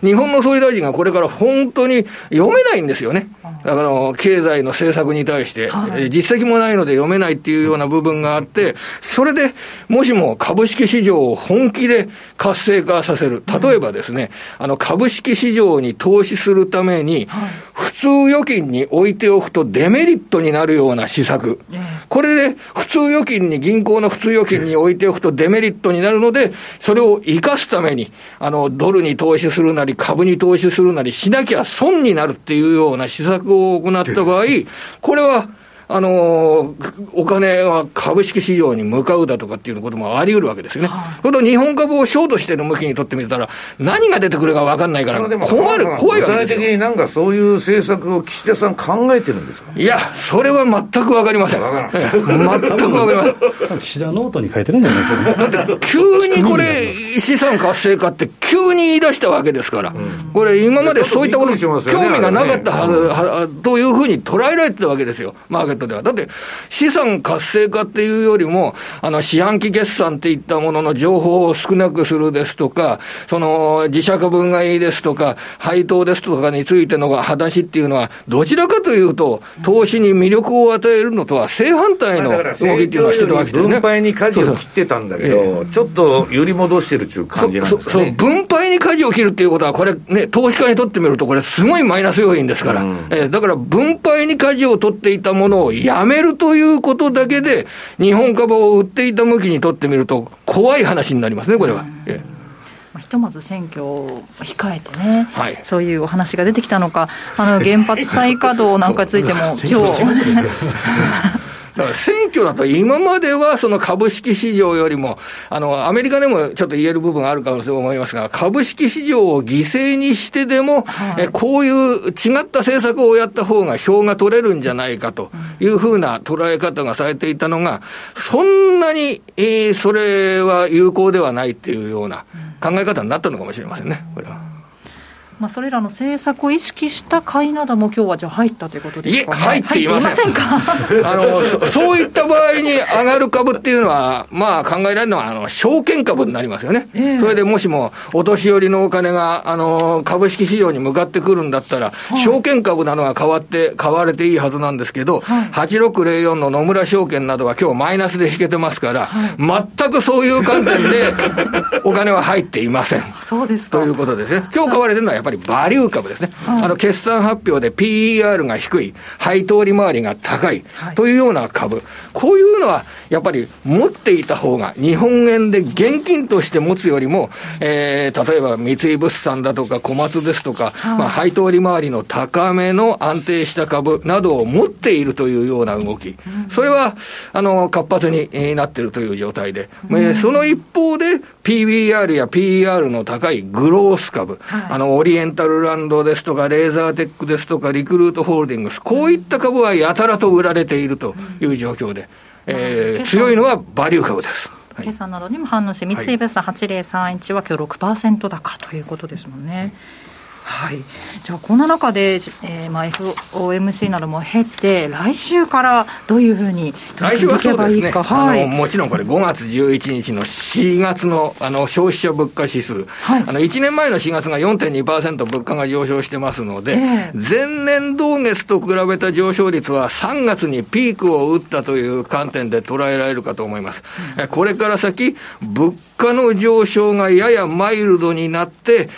日本の総理大臣がこれから本当に読めないんですよね。だから経済の政策に対して、はい、実績もないので読めないっていうような部分があって、それでもしも株式市場を本気で活性化させる、例えばですね、株式市場に投資するために、はい、普通預金に置いておくとデメリットになるような施策、これで普通預金に、銀行の普通預金に置いておくとデメリットになるので、それを生かすためにドルに投資するなり株に投資するなりしなきゃ損になるっていうような施策を行った場合、これはお金は株式市場に向かうだとかっていうこともあり得るわけですよね。それと日本株をショートしてる向きにとってみたら何が出てくるか分かんないから困る、怖いわけですよ。具体的になんかそういう政策を岸田さん考えてるんですか。いや、それは全く分かりません。全く分かりません。岸田ノートに書いてるんじゃないですか。だって急にこれ資産活性化って急に言い出したわけですから、うん、これ今までそういったことに興味がなかったはずというふうに捉えられてたわけですよ、マーケットことでは、だって資産活性化っていうよりも、四半期決算っていったものの情報を少なくするですとか、その自社株買いですとか配当ですとかについての話っていうのは、どちらかというと投資に魅力を与えるのとは正反対の動きっていうのはしてるわけですね。分配に舵を切ってたんだけど、ちょっと揺り戻してるっていう感じなんですかね。そう分配に舵を切るっていうことは、これね、投資家にとってみるとこれすごいマイナス要因ですから、だから分配に舵を取っていたものをやめるということだけで日本株を売っていた向きにとってみると怖い話になりますね、これは。ひとまず選挙を控えてね、はい、そういうお話が出てきたのか、原発再稼働なんかについても今日だから選挙だと今まではその株式市場よりもアメリカでもちょっと言える部分があるかもしれませんが、株式市場を犠牲にしてでも、こういう違った政策をやった方が票が取れるんじゃないかというふうな捉え方がされていたのが、そんなにそれは有効ではないっていうような考え方になったのかもしれませんね、これは。それらの政策を意識した買いなども今日はじゃあ入ったということですかね。入っていませんかそういった場合に上がる株っていうのは、考えられるのは証券株になりますよね、それでもしもお年寄りのお金が株式市場に向かってくるんだったら、証券株なのが買われていいはずなんですけど、8604の野村証券などは今日マイナスで引けてますから、全くそういう観点でお金は入っていませんそうですかということですね。今日買われてるのはやっぱりバリュー株ですね、決算発表で PER が低い、配当利回りが高いというような株、こういうのはやっぱり持っていた方が、日本円で現金として持つよりも、例えば三井物産だとか小松ですとか、配当利回りの高めの安定した株などを持っているというような動き、それは活発になっているという状態で、その一方で PBR や PER の高いグロース株、オリエンタルランドですとかレーザーテックですとかリクルートホールディングス、こういった株はやたらと売られているという状況で、強いのはバリュー株です。決算などにも反応して、三井物産8031は今日 6% 高ということですもんね、じゃあこんな中で、FOMC なども経て、来週からどういうふうに取り組んでいけばいいか。来週はそうですね、もちろんこれ5月11日の4月の、消費者物価指数、1年前の4月が 4.2% 物価が上昇してますので、前年同月と比べた上昇率は3月にピークを打ったという観点で捉えられるかと思います、これから先物価の上昇がややマイルドになって、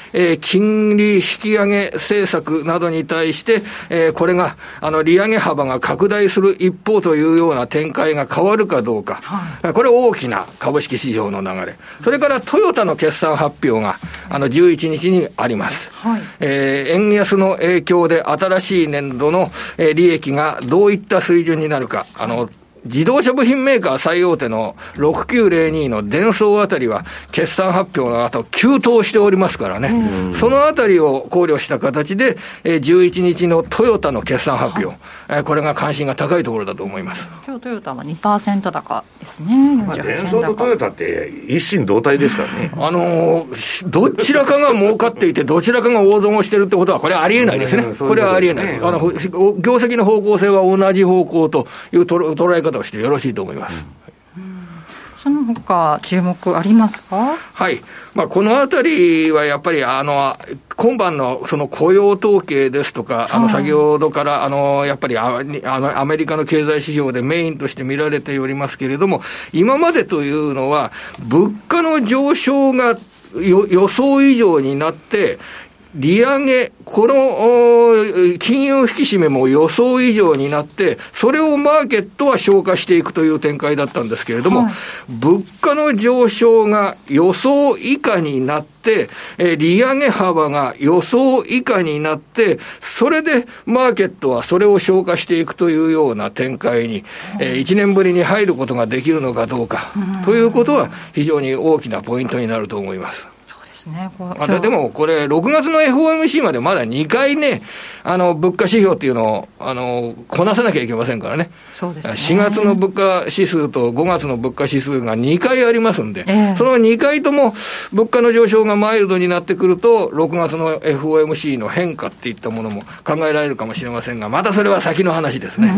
金利引き上げ政策などに対して、これが利上げ幅が拡大する一方というような展開が変わるかどうか、これ大きな株式市場の流れ。それからトヨタの決算発表が11日にあります、円安の影響で新しい年度の利益がどういった水準になるか、自動車部品メーカー最大手の6902のデンソーあたりは決算発表の後急騰しておりますからね、そのあたりを考慮した形で11日のトヨタの決算発表、これが関心が高いところだと思います。今日トヨタは 2% 高ですね、デンソーとトヨタって一心同体ですからねどちらかが儲かっていてどちらかが大損をしてるってことはこれはありえないですね、これはありえない、業績の方向性は同じ方向という捉え方してよろしいと思います、その他注目ありますか。このあたりはやっぱり今晩のその雇用統計ですとか、先ほどからやっぱりアメリカの経済指標でメインとして見られておりますけれども、今までというのは物価の上昇が予想以上になって利上げ、この金融引き締めも予想以上になって、それをマーケットは消化していくという展開だったんですけれども、物価の上昇が予想以下になって、利上げ幅が予想以下になって、それでマーケットはそれを消化していくというような展開に、1年ぶりに入ることができるのかどうか、ということは非常に大きなポイントになると思います。でもこれ6月の FOMC までまだ2回ね、物価指標っていうのをこなさなきゃいけませんからね。そうですね、4月の物価指数と5月の物価指数が2回ありますんで、その2回とも物価の上昇がマイルドになってくると6月の FOMC の変化っていったものも考えられるかもしれませんが、またそれは先の話ですね。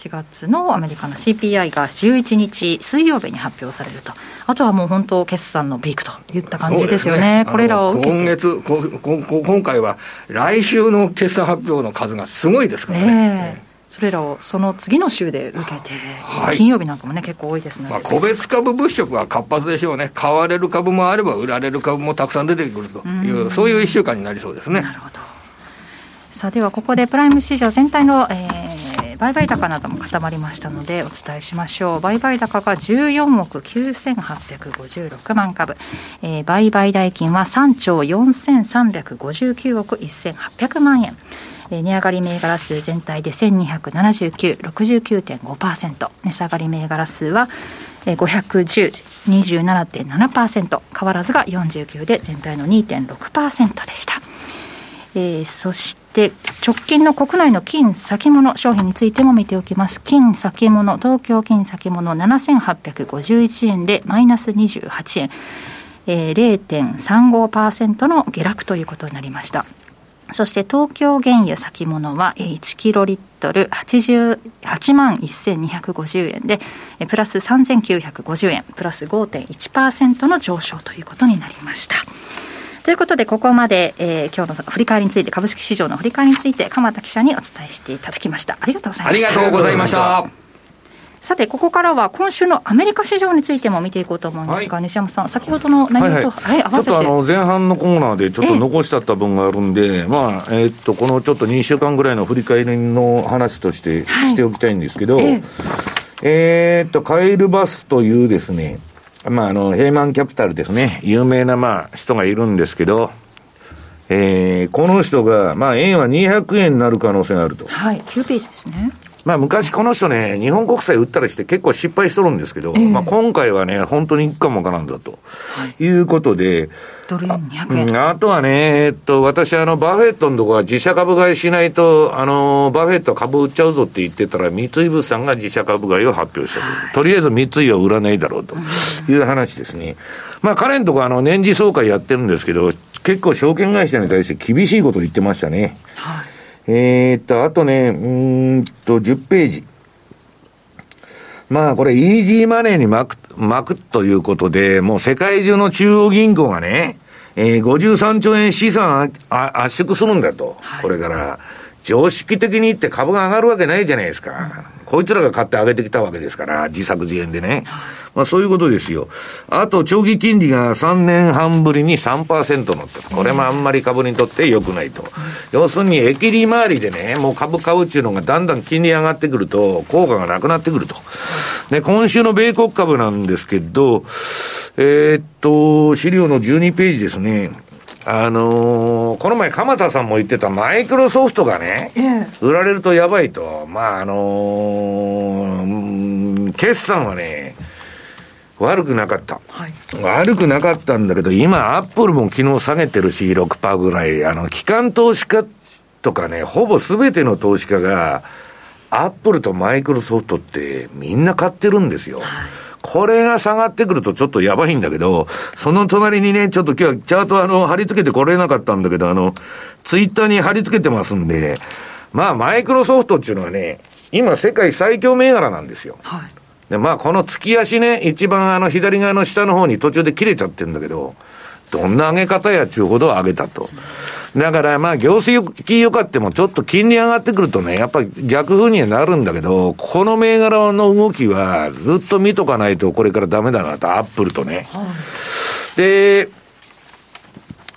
4月のアメリカの CPI が11日水曜日に発表されると、あとはもう本当決算のピークといった感じですよ ね。これらを受けて今回は来週の決算発表の数がすごいですから ね。それらをその次の週で受けて、はい、金曜日なんかもね結構多いですので、個別株物色は活発でしょうね。買われる株もあれば売られる株もたくさん出てくるという、そういう1週間になりそうですね。なるほど。さあではここでプライム市場全体の、売買高なども固まりましたのでお伝えしましょう。売買高が14億9856万株、売買代金は3兆4359億1800万円、値上がり銘柄数全体で1279、 69.5%、 値下がり銘柄数は510、 27.7%、 変わらずが49で全体の 2.6% でした。そして直近の国内の金先物商品についても見ておきます。金先物、東京金先物7851円でマイナス28円、0.35% の下落ということになりました。そして東京原油先物は1キロリットル88万1250円でプラス3950円、プラス 5.1% の上昇ということになりました。ということでここまで、今日の振り返りについて、株式市場の振り返りについて鎌田記者にお伝えしていただきました。ありがとうございました。ありがとうございました。さてここからは今週のアメリカ市場についても見ていこうと思うんですが、西山さん先ほどの内容と合わせてちょっと前半のコーナーでちょっと残しちゃった分があるんで、このちょっと2週間ぐらいの振り返りの話として、しておきたいんですけど、カイル・バスというですね、ヘイマンキャピタルですね、有名な人がいるんですけど、この人が円は200円になる可能性があると。9ページですね。昔この人ね、日本国債売ったりして結構失敗しとるんですけど、今回はね本当にいくかもかなんだと、いうことで、ドル円200円 あとはね、私バフェットのとこは自社株買いしないとバフェットは株売っちゃうぞって言ってたら、三井物産が自社株買いを発表したと、とりあえず三井は売らないだろうという話ですね。彼のとこ年次総会やってるんですけど、結構証券会社に対して厳しいことを言ってましたね。あとね、10ページ。これ、イージーマネーに巻くということで、もう世界中の中央銀行がね、53兆円資産圧縮するんだと。これから、常識的に言って株が上がるわけないじゃないですか。こいつらが買って上げてきたわけですから、自作自演でね。そういうことですよ。あと、長期金利が3年半ぶりに 3% 乗った。これもあんまり株にとって良くないと。要するに、益利回りでね、もう株買うっていうのがだんだん金利上がってくると、効果がなくなってくると。で、今週の米国株なんですけど、資料の12ページですね。この前鎌田さんも言ってたマイクロソフトがね、売られるとやばいと。決算はね悪くなかった、悪くなかったんだけど、今アップルも昨日下げてるし 6% ぐらい、機関投資家とかね、ほぼ全ての投資家がアップルとマイクロソフトってみんな買ってるんですよ、これが下がってくるとちょっとやばいんだけど、その隣にね、ちょっと今日はチャート貼り付けてこれなかったんだけど、ツイッターに貼り付けてますんで、マイクロソフトっていうのはね、今世界最強銘柄なんですよ。で、この突き足ね、一番左側の下の方に途中で切れちゃってるんだけど、どんな上げ方やっちゅうほど上げたと。だから業績良かってもちょっと金利上がってくるとね、やっぱり逆風にはなるんだけど、この銘柄の動きはずっと見とかないとこれからダメだなと、アップルとね。で、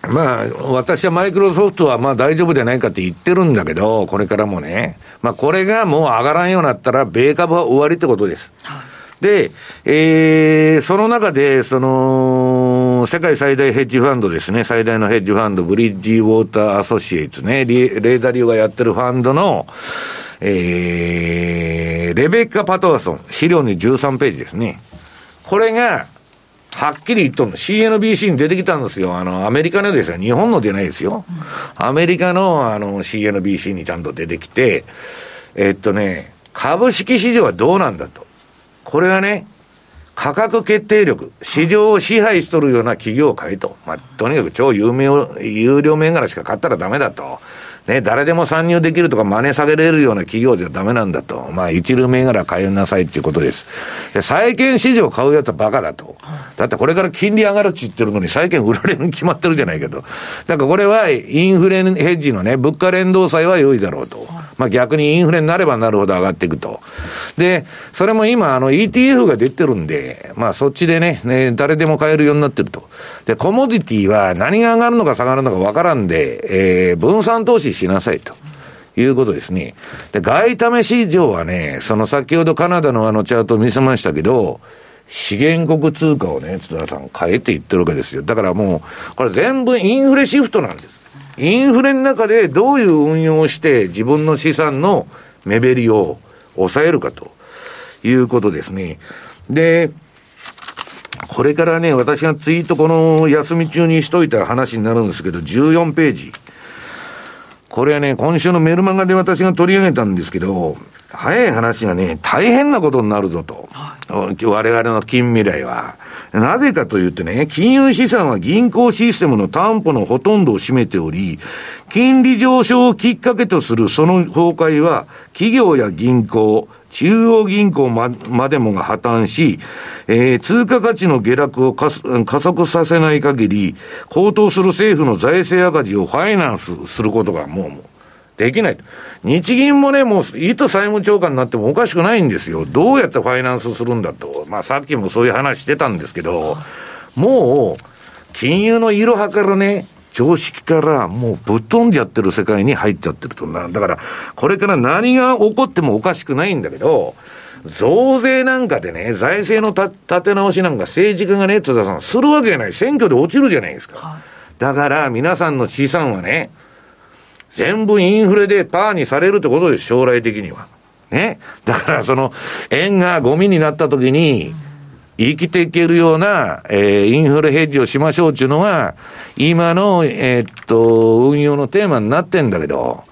私はマイクロソフトは大丈夫じゃないかって言ってるんだけど、これからもね、これがもう上がらんようになったら米株は終わりってことです。で、その中で世界最大ヘッジファンドですね、最大のヘッジファンドブリッジウォーターアソシエイツね、レーダリオがやってるファンドの、レベッカ・パトワソン、資料に13ページですね。これがはっきり言っとるの、 CNBC に出てきたんですよ。アメリカのですよ、日本の出ないですよ、アメリカのCNBC にちゃんと出てきて、株式市場はどうなんだと。これはね、価格決定力、市場を支配しとるような企業を買えと。とにかく超有料銘柄しか買ったらダメだと。ね、誰でも参入できるとか真似下げれるような企業じゃダメなんだと、まあ一流銘柄買いなさいっていうことです。で、債券市場買うやつはバカだと。だってこれから金利上がるって言ってるのに債券売られるに決まってるじゃないけど、だからこれはインフレヘッジのね、物価連動債は良いだろうと。まあ逆にインフレになればなるほど上がっていくと。で、それも今ETF が出てるんで、まあそっちでね、誰でも買えるようになってると。で、コモディティは何が上がるのか下がるのか分からんで、分散投資しなさいということですね。で、外為市場はね、その先ほどカナダのチャート見せましたけど、資源国通貨をね、津田さん変えていってるわけですよ。だからもうこれ全部インフレシフトなんです。インフレの中でどういう運用をして自分の資産の目減りを抑えるかということですね。で、これからね、私がツイートこの休み中にしといた話になるんですけど、14ページ。これはね、今週のメルマガで私が取り上げたんですけど、早い話がね、大変なことになるぞと。我々の近未来は。なぜかというとね、金融資産は銀行システムの担保のほとんどを占めており、金利上昇をきっかけとするその崩壊は、企業や銀行、中央銀行までもが破綻し、通貨価値の下落を加速させない限り、高騰する政府の財政赤字をファイナンスすることがもうできないと。日銀もね、もういつ債務超過になってもおかしくないんですよ。どうやってファイナンスするんだと。まあさっきもそういう話してたんですけど、もう金融のいろはからね、常識からもうぶっ飛んじゃってる世界に入っちゃってると。だからこれから何が起こってもおかしくないんだけど、増税なんかでね、財政の立て直しなんか政治家がね、津田さんするわけじゃない。選挙で落ちるじゃないですか。だから皆さんの資産はね、全部インフレでパーにされるってことです、将来的には。ね。だからその、円がゴミになった時に、生きていけるような、インフレヘッジをしましょうっていうのが、今の、運用のテーマになってんだけど、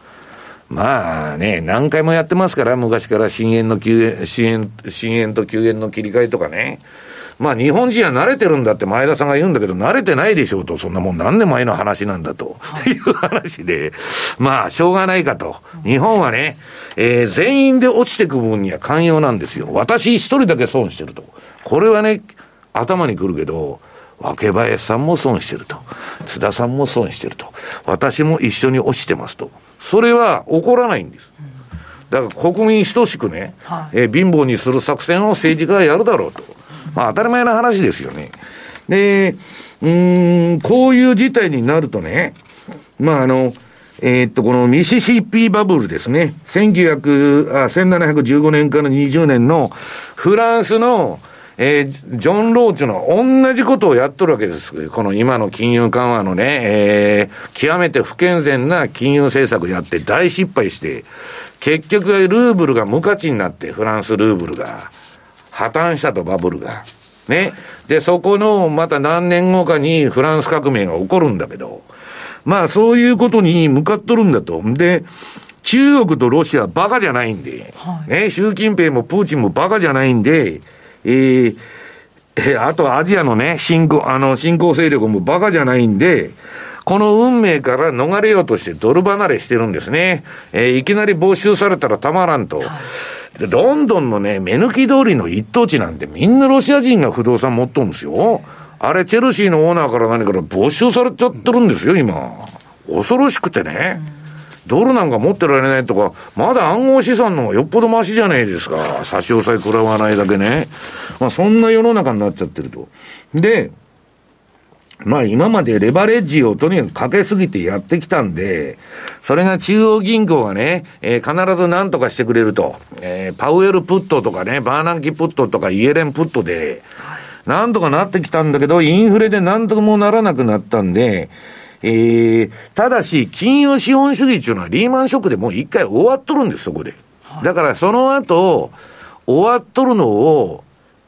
まあね、何回もやってますから、昔から新円と旧円の切り替えとかね。まあ日本人は慣れてるんだって前田さんが言うんだけど、慣れてないでしょうと。そんなもん何年前の話なんだと、はい、いう話で、まあしょうがないかと。日本はね、全員で落ちてく分には寛容なんですよ。私一人だけ損してると、これはね頭にくるけど、若林さんも損してると、津田さんも損してると、私も一緒に落ちてますと。それは起こらないんです。だから国民等しくね、貧乏にする作戦を政治家がやるだろうと。まあ当たり前の話ですよね。で、こういう事態になるとね、まあこのミシシッピバブルですね。1715年から20年のフランスの、ジョン・ローチの同じことをやっとるわけです。この今の金融緩和のね、極めて不健全な金融政策やって大失敗して、結局ルーブルが無価値になって、フランスルーブルが。破綻したと、バブルが。ね。で、そこの、また何年後かにフランス革命が起こるんだけど、まあそういうことに向かっとるんだと。で、中国とロシアバカじゃないんで、ね、習近平もプーチンもバカじゃないんで、あとアジアのね、新興勢力もバカじゃないんで、この運命から逃れようとしてドル離れしてるんですね。いきなり没収されたらたまらんと。ロンドンのね、目抜き通りの一等地なんてみんなロシア人が不動産持っとるんですよ。あれチェルシーのオーナーから何から没収されちゃってるんですよ今。恐ろしくてね、ドルなんか持ってられないとか、まだ暗号資産の方がよっぽどマシじゃないですか。差し押さえ食らわないだけね。まあそんな世の中になっちゃってると。で、まあ今までレバレッジをとにかくかけすぎてやってきたんで、それが中央銀行がね、必ず何とかしてくれると、パウエルプットとかね、バーナンキプットとかイエレンプットで何とかなってきたんだけど、インフレで何ともならなくなったんで、ただし金融資本主義っていうのはリーマンショックでもう一回終わっとるんです、そこで。だからその後終わっとるのを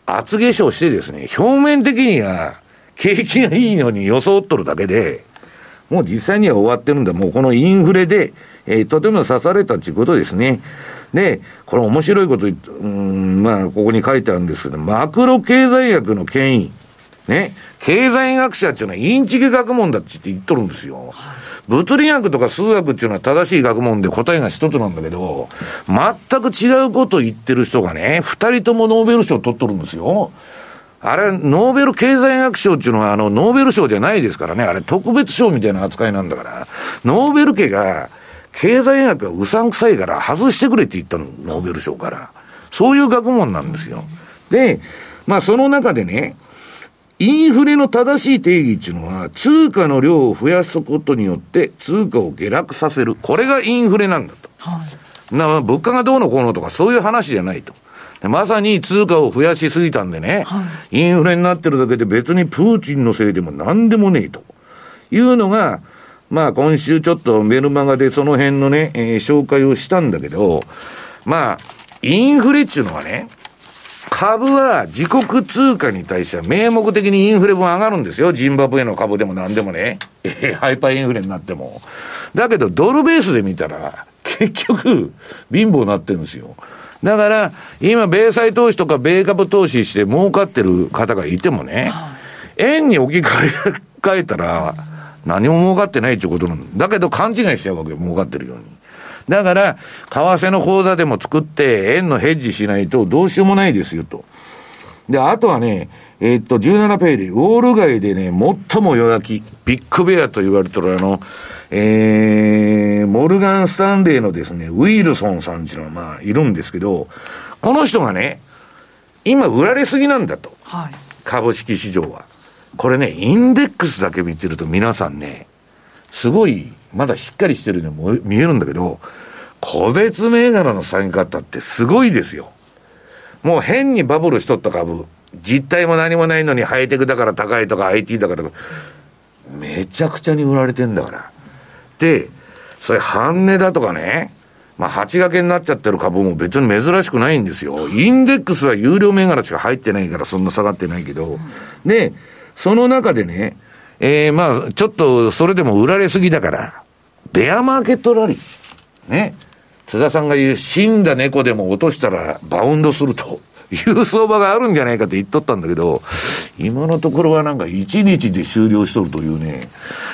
厚化粧してですね、表面的には景気がいいのに装っとるだけで、もう実際には終わってるんだ。もうこのインフレで、とても刺されたということですね。で、これ面白いこと言って、まあここに書いてあるんですけど、マクロ経済学の権威ね、経済学者っていうのはインチキ学問だって言っとるんですよ。物理学とか数学っていうのは正しい学問で答えが一つなんだけど、全く違うことを言ってる人がね、二人ともノーベル賞を取っとるんですよ。あれ、ノーベル経済学賞っていうのは、ノーベル賞じゃないですからね。あれ、特別賞みたいな扱いなんだから。ノーベル家が、経済学がうさんくさいから外してくれって言ったの、ノーベル賞から。そういう学問なんですよ。で、まあ、その中でね、インフレの正しい定義っていうのは、通貨の量を増やすことによって、通貨を下落させる。これがインフレなんだと。はい、だから物価がどうのこうのとか、そういう話じゃないと。まさに通貨を増やしすぎたんでね、はい、インフレになってるだけで別にプーチンのせいでも何でもねえというのが、まあ今週ちょっとメルマガでその辺のね、紹介をしたんだけど、まあインフレっていうのはね、株は自国通貨に対しては名目的にインフレ分上がるんですよ。ジンバブエの株でも何でもね、ハイパーインフレになっても。だけどドルベースで見たら結局貧乏になってるんですよ。だから今米債投資とか米株投資して儲かってる方がいてもね、円に置き換えたら何も儲かってないっていうことなんだけど、勘違いしちゃうわけよ、儲かってるように。だから為替の口座でも作って円のヘッジしないとどうしようもないですよと。で、あとはね、17ページ、ウォール街でね、最も弱気、ビッグベアと言われてるモルガン・スタンレーのですね、ウィルソンさんっていうのはまあ、いるんですけど、この人がね、今売られすぎなんだと。はい、株式市場は。これね、インデックスだけ見てると皆さんね、すごい、まだしっかりしてるように見えるんだけど、個別銘柄の下げ方ってすごいですよ。もう変にバブルしとった株。実態も何もないのにハイテクだから高いとか IT だからとかめちゃくちゃに売られてんだから。で、それ半値だとかね、まあ8掛けになっちゃってる株も別に珍しくないんですよ。インデックスは有料銘柄しか入ってないからそんな下がってないけど、でその中でね、まあちょっとそれでも売られすぎだからベアマーケットラリーね、津田さんが言う死んだ猫でも落としたらバウンドするという相場があるんじゃないかって言っとったんだけど、今のところはなんか1日で終了しとるというね、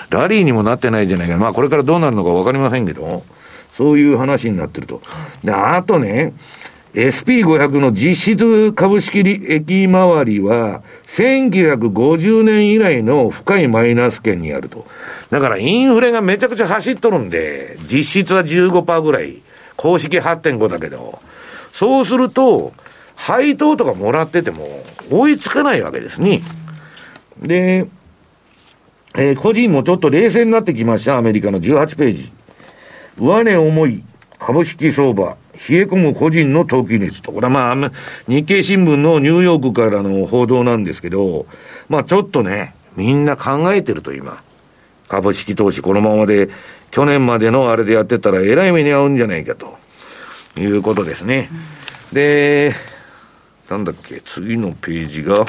ラリーにもなってないじゃないか。まあこれからどうなるのか分かりませんけど、そういう話になってると。で、あとね、SP500 の実質株式益回りは1950年以来の深いマイナス圏にあると。だからインフレがめちゃくちゃ走っとるんで、実質は 15% ぐらい、公式 8.5 だけど、そうすると配当とかもらってても追いつかないわけですね。で、個人もちょっと冷静になってきました。アメリカの18ページ。上値重い株式相場、冷え込む個人の投機熱と。これはまあ、日経新聞のニューヨークからの報道なんですけど、まあちょっとね、みんな考えてると今。株式投資このままで、去年までのあれでやってたらえらい目に遭うんじゃないかということですね。で、なんだっけ、次のページが、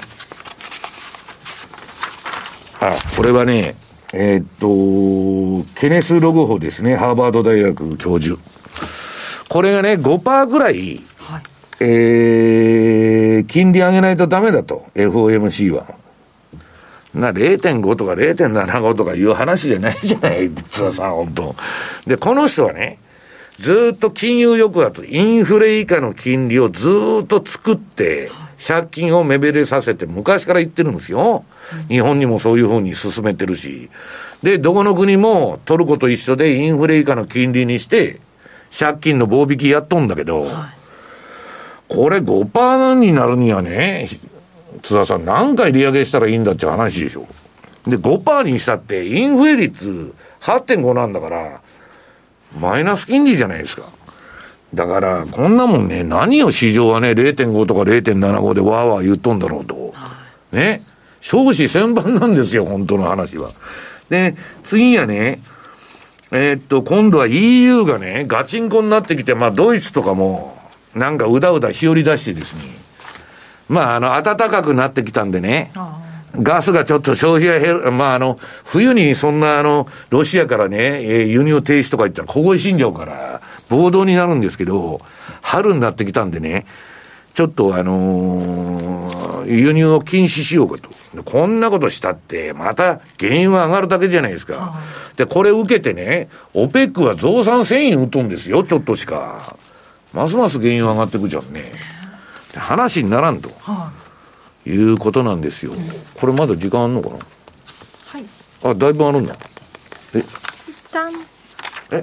これはね、ケネス・ロゴホですね、ハーバード大学教授。これがね、5% ぐらい、はい、金利上げないとダメだと、FOMC は。0.5 とか 0.75 とかいう話じゃないじゃない、津田さん、本当。で、この人はね、ずっと金融抑圧、インフレ以下の金利をずっと作って、借金を目減りさせて昔から言ってるんですよ。日本にもそういうふうに進めてるし。で、どこの国もトルコと一緒でインフレ以下の金利にして、借金の棒引きやっとんだけど、これ 5% になるにはね、津田さん何回利上げしたらいいんだって話でしょ。で、5% にしたってインフレ率 8.5 なんだから、マイナス金利じゃないですか。だからこんなもんね、何を市場はね 0.5 とか 0.75 でわーわー言っとんだろうとね、少子千万なんですよ、本当の話は。で、次はね、今度は EU がねガチンコになってきて、まあドイツとかもなんかうだうだ日和出してですね、まあ暖かくなってきたんでね、ガスがちょっと消費が減る。まあ冬にそんなロシアからね、輸入停止とか言ったら凍え死んじゃうから、暴動になるんですけど、春になってきたんでね、ちょっと輸入を禁止しようかと。こんなことしたってまた原油は上がるだけじゃないですか。でこれ受けてね、オペックは増産1000円打とんですよ、ちょっとしか。ますます原油上がってくじゃんね。話にならんということなんですよ。これまだ時間あんのかな。はい。あ、だいぶあるんだ。一旦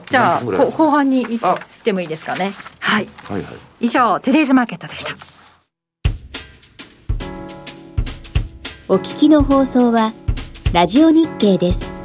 じゃあ後半に行ってもいいですかね。はい、はいはい。以上トゥデイズマーケットでした。お聞きの放送はラジオ日経です。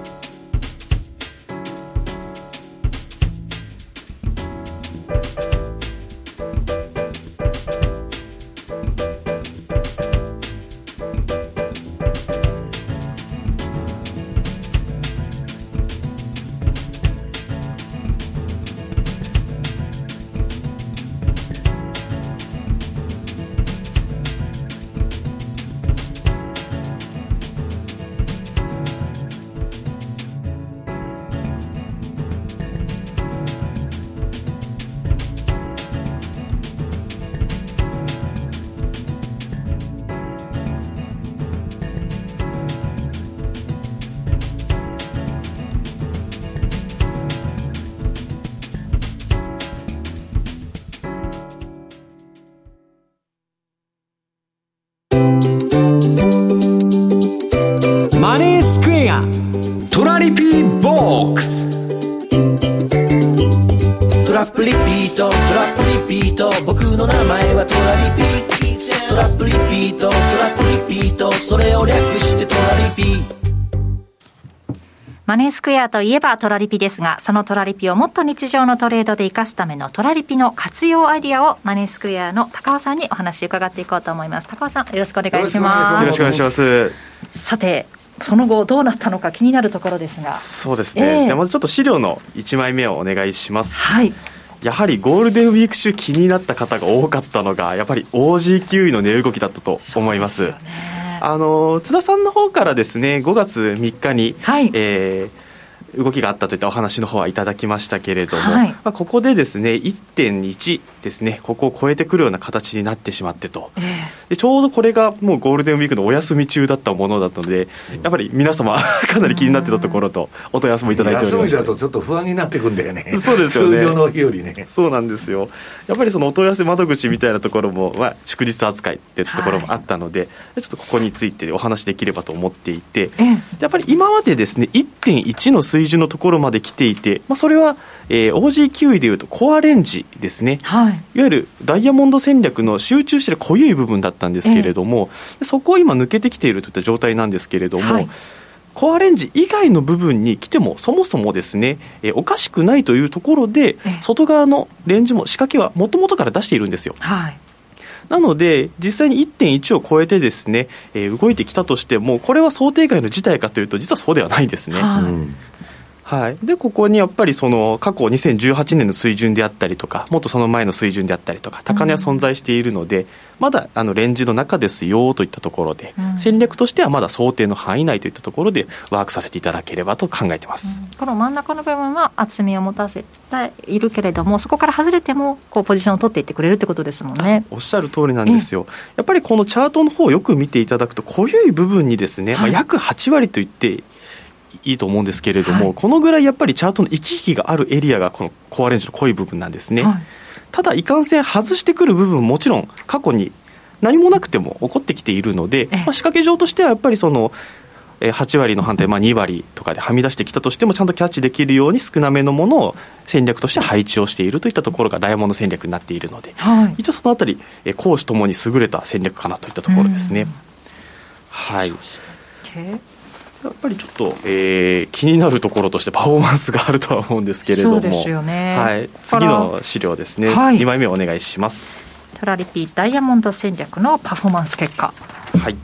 マネースクエアといえばトラリピですが、そのトラリピをもっと日常のトレードで活かすためのトラリピの活用アイディアをマネースクエアの高尾さんにお話を伺っていこうと思います。高尾さん、よろしくお願いします。よろしくお願いします。さて、その後どうなったのか気になるところですが。そうですね、まずちょっと資料の1枚目をお願いします。はい、やはりゴールデンウィーク中気になった方が多かったのがやっぱり OGQ の値動きだったと思います。そうですよね。津田さんの方からですね、5月3日に、はい、動きがあったといったお話の方はいただきましたけれども、はい、ここでですね 1.1 ですね、ここを超えてくるような形になってしまってと、でちょうどこれがもうゴールデンウィークのお休み中だったものだったので、やっぱり皆様かなり気になってたところとお問い合わせもいただいております。休みだとちょっと不安になってくんだよね。そうですよね、通常の日よりね。そうなんですよ。やっぱりそのお問い合わせ窓口みたいなところも、祝日扱いってところもあったので、はい、ちょっとここについてお話できればと思っていて、やっぱり今までですね 1.1 の水準のところまで来ていて、それは、OGQ でいうとコアレンジですね、はい、いわゆるダイヤモンド戦略の集中している濃い部分だったんですけれども、そこを今抜けてきているといった状態なんですけれども、はい、コアレンジ以外の部分に来てもそもそもですね、おかしくないというところで、外側のレンジも仕掛けはもともとから出しているんですよ。はい、なので実際に 1.1 を超えてですね、動いてきたとしてもこれは想定外の事態かというと実はそうではないんですね。はい、はい、でここにやっぱりその過去2018年の水準であったりとか、もっとその前の水準であったりとか高値は存在しているので、まだレンジの中ですよといったところで、戦略としてはまだ想定の範囲内といったところでワークさせていただければと考えています。この真ん中の部分は厚みを持たせているけれども、そこから外れてもこうポジションを取っていってくれるってことですもんね。おっしゃる通りなんですよ。やっぱりこのチャートの方をよく見ていただくと、濃い部分にですね、約8割といっていいと思うんですけれども、はい、このぐらいやっぱりチャートの行き来があるエリアがこのコアレンジの濃い部分なんですね。はい、ただいかんせん外してくる部分もちろん過去に何もなくても起こってきているので、仕掛け上としてはやっぱりその8割の反対、2割とかではみ出してきたとしてもちゃんとキャッチできるように少なめのものを戦略として配置をしているといったところがダイヤモンド戦略になっているので、はい、一応そのあたり攻守ともに優れた戦略かなといったところですね。はい、やっぱりちょっと、気になるところとしてパフォーマンスがあるとは思うんですけれども。そうですよね。はい、次の資料ですね、はい、2枚目お願いします。トラリピダイヤモンド戦略のパフォーマンス結果。はい、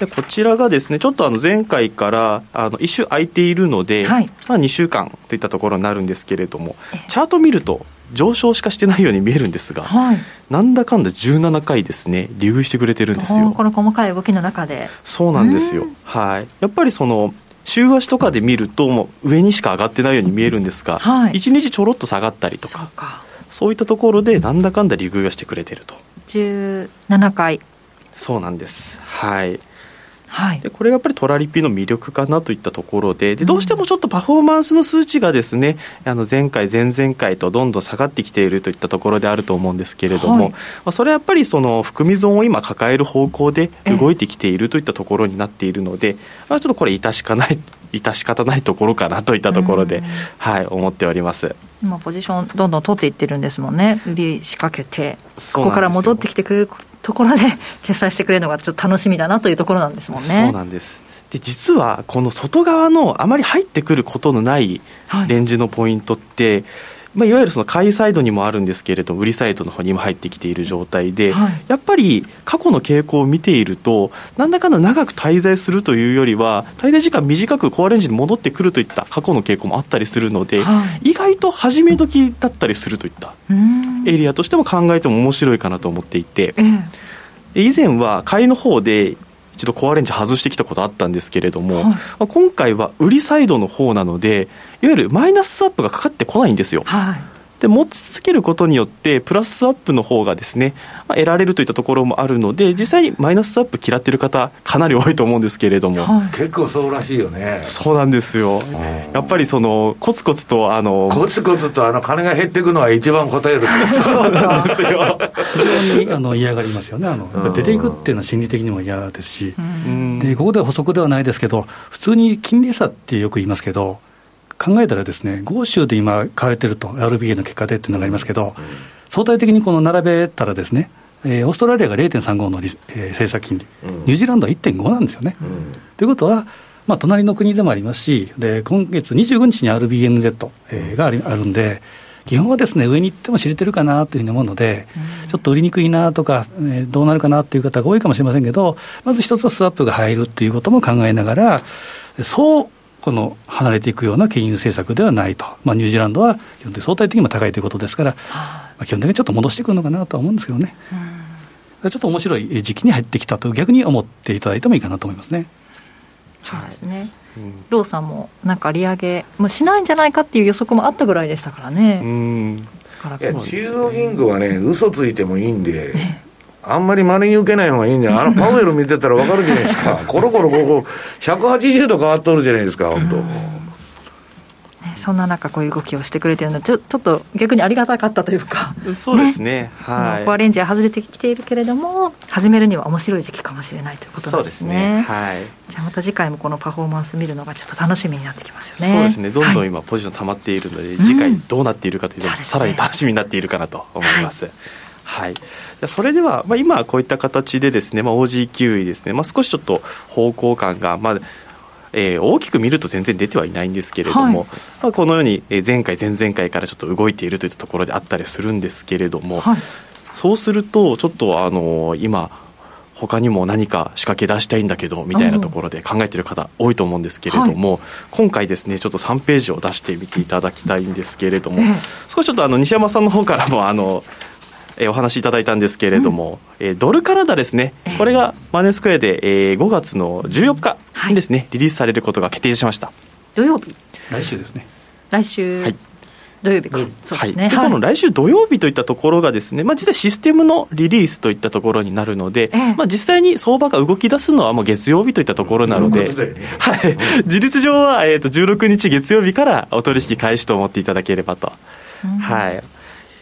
でこちらがですね、ちょっと前回から一週空いているので、はい、2週間といったところになるんですけれども、チャート見ると上昇しかしてないように見えるんですが、はい、なんだかんだ17回ですね利食いしてくれてるんですよ。この細かい動きの中で。そうなんですよ。はい、やっぱりその週足とかで見るともう上にしか上がってないように見えるんですが、1日ちょろっと下がったりとか、そういったところでなんだかんだ利食いはしてくれてると。17回。そうなんです。はいはい、でこれがやっぱりトラリピの魅力かなといったところ でどうしてもちょっとパフォーマンスの数値がですね、前回前々回とどんどん下がってきているといったところであると思うんですけれども、はい、それはやっぱりその含み損を今抱える方向で動いてきているといったところになっているので、ちょっとこれ致し方ないところかなといったところで、はい、思っております。今ポジションどんどん取っていってるんですもんね。売り仕掛けてここから戻ってきてくれるところで決済してくれるのがちょっと楽しみだなというところなんですもんね。そうなんです。で実はこの外側のあまり入ってくることのないレンジのポイントって、はい、いわゆるその買いサイドにもあるんですけれども売りサイドの方にも入ってきている状態で、はい、やっぱり過去の傾向を見ているとなんだかんだ長く滞在するというよりは滞在時間短くコアレンジに戻ってくるといった過去の傾向もあったりするので、はい、意外と始め時だったりするといったエリアとしても考えても面白いかなと思っていて、以前は買いの方で一度コアレンジ外してきたことあったんですけれども、はい、今回は売りサイドの方なのでいわゆるマイナススワップがかかってこないんですよ、はい、で持ち続けることによってプラススワップの方がですね、得られるといったところもあるので実際にマイナススワップ嫌ってる方かなり多いと思うんですけれども、はい、結構そうらしいよね。そうなんですよ。やっぱりそのコツコツと金が減っていくのは一番答えるんですそうなんですよ非常に嫌がりますよね。出ていくっていうのは心理的にも嫌ですし、でここでは補足ではないですけど普通に金利差ってよく言いますけど考えたらですね豪州で今買われてると RBA の結果でっていうのがありますけど、相対的にこの並べたらですね、オーストラリアが 0.35 の政策金利、ニュージーランドは 1.5 なんですよね、ということは、隣の国でもありますし、で今月25日に RBNZ、があるんで基本はですね上に行っても知れてるかなというふうに思うので、ちょっと売りにくいなとか、どうなるかなという方が多いかもしれませんけど、まず一つはスワップが入るということも考えながらそうこの離れていくような金融政策ではないと、ニュージーランドは基本的に相対的にも高いということですから、基本的にちょっと戻してくるのかなとは思うんですけどね、ちょっと面白い時期に入ってきたと逆に思っていただいてもいいかなと思いますね。そうですね、ローさんもなんか利上げ、しないんじゃないかっていう予測もあったぐらいでしたからね。中央銀行はね嘘ついてもいいんで、あんまり真似に受けない方がいいんだよ。パウエル見てたら分かるじゃないですかコロコロここ180度変わっとるじゃないですか本当、そんな中こういう動きをしてくれてるのはちょっと逆にありがたかったというか。そうです ね、はい、コアレンジは外れてきているけれども始めるには面白い時期かもしれないということなんですね。そうですね、はい、じゃあまた次回もこのパフォーマンス見るのがちょっと楽しみになってきますよね。そうですね、どんどん今ポジション溜まっているので、はい、次回どうなっているかというと、さらに楽しみになっているかなと思います、はいはい。それでは、今こういった形でですね、OGQ ですね、少しちょっと方向感が、大きく見ると全然出てはいないんですけれども、はい、このように前回前々回からちょっと動いているといったところであったりするんですけれども、はい、そうするとちょっと今他にも何か仕掛け出したいんだけどみたいなところで考えている方多いと思うんですけれども、はい、今回ですねちょっと3ページを出してみていただきたいんですけれども、少しちょっと西山さんの方からもお話しいただいたんですけれども、ドルカナダですね、これがマネースクエアで、5月の14日にですね、はい、リリースされることが決定しました。土曜日、来週ですね、来週、はい、土曜日か、そうですね、はい、でこの来週土曜日といったところがですね、実際システムのリリースといったところになるので、実際に相場が動き出すのはもう月曜日といったところなので、はい、事実上は、16日月曜日からお取引開始と思っていただければと、はい、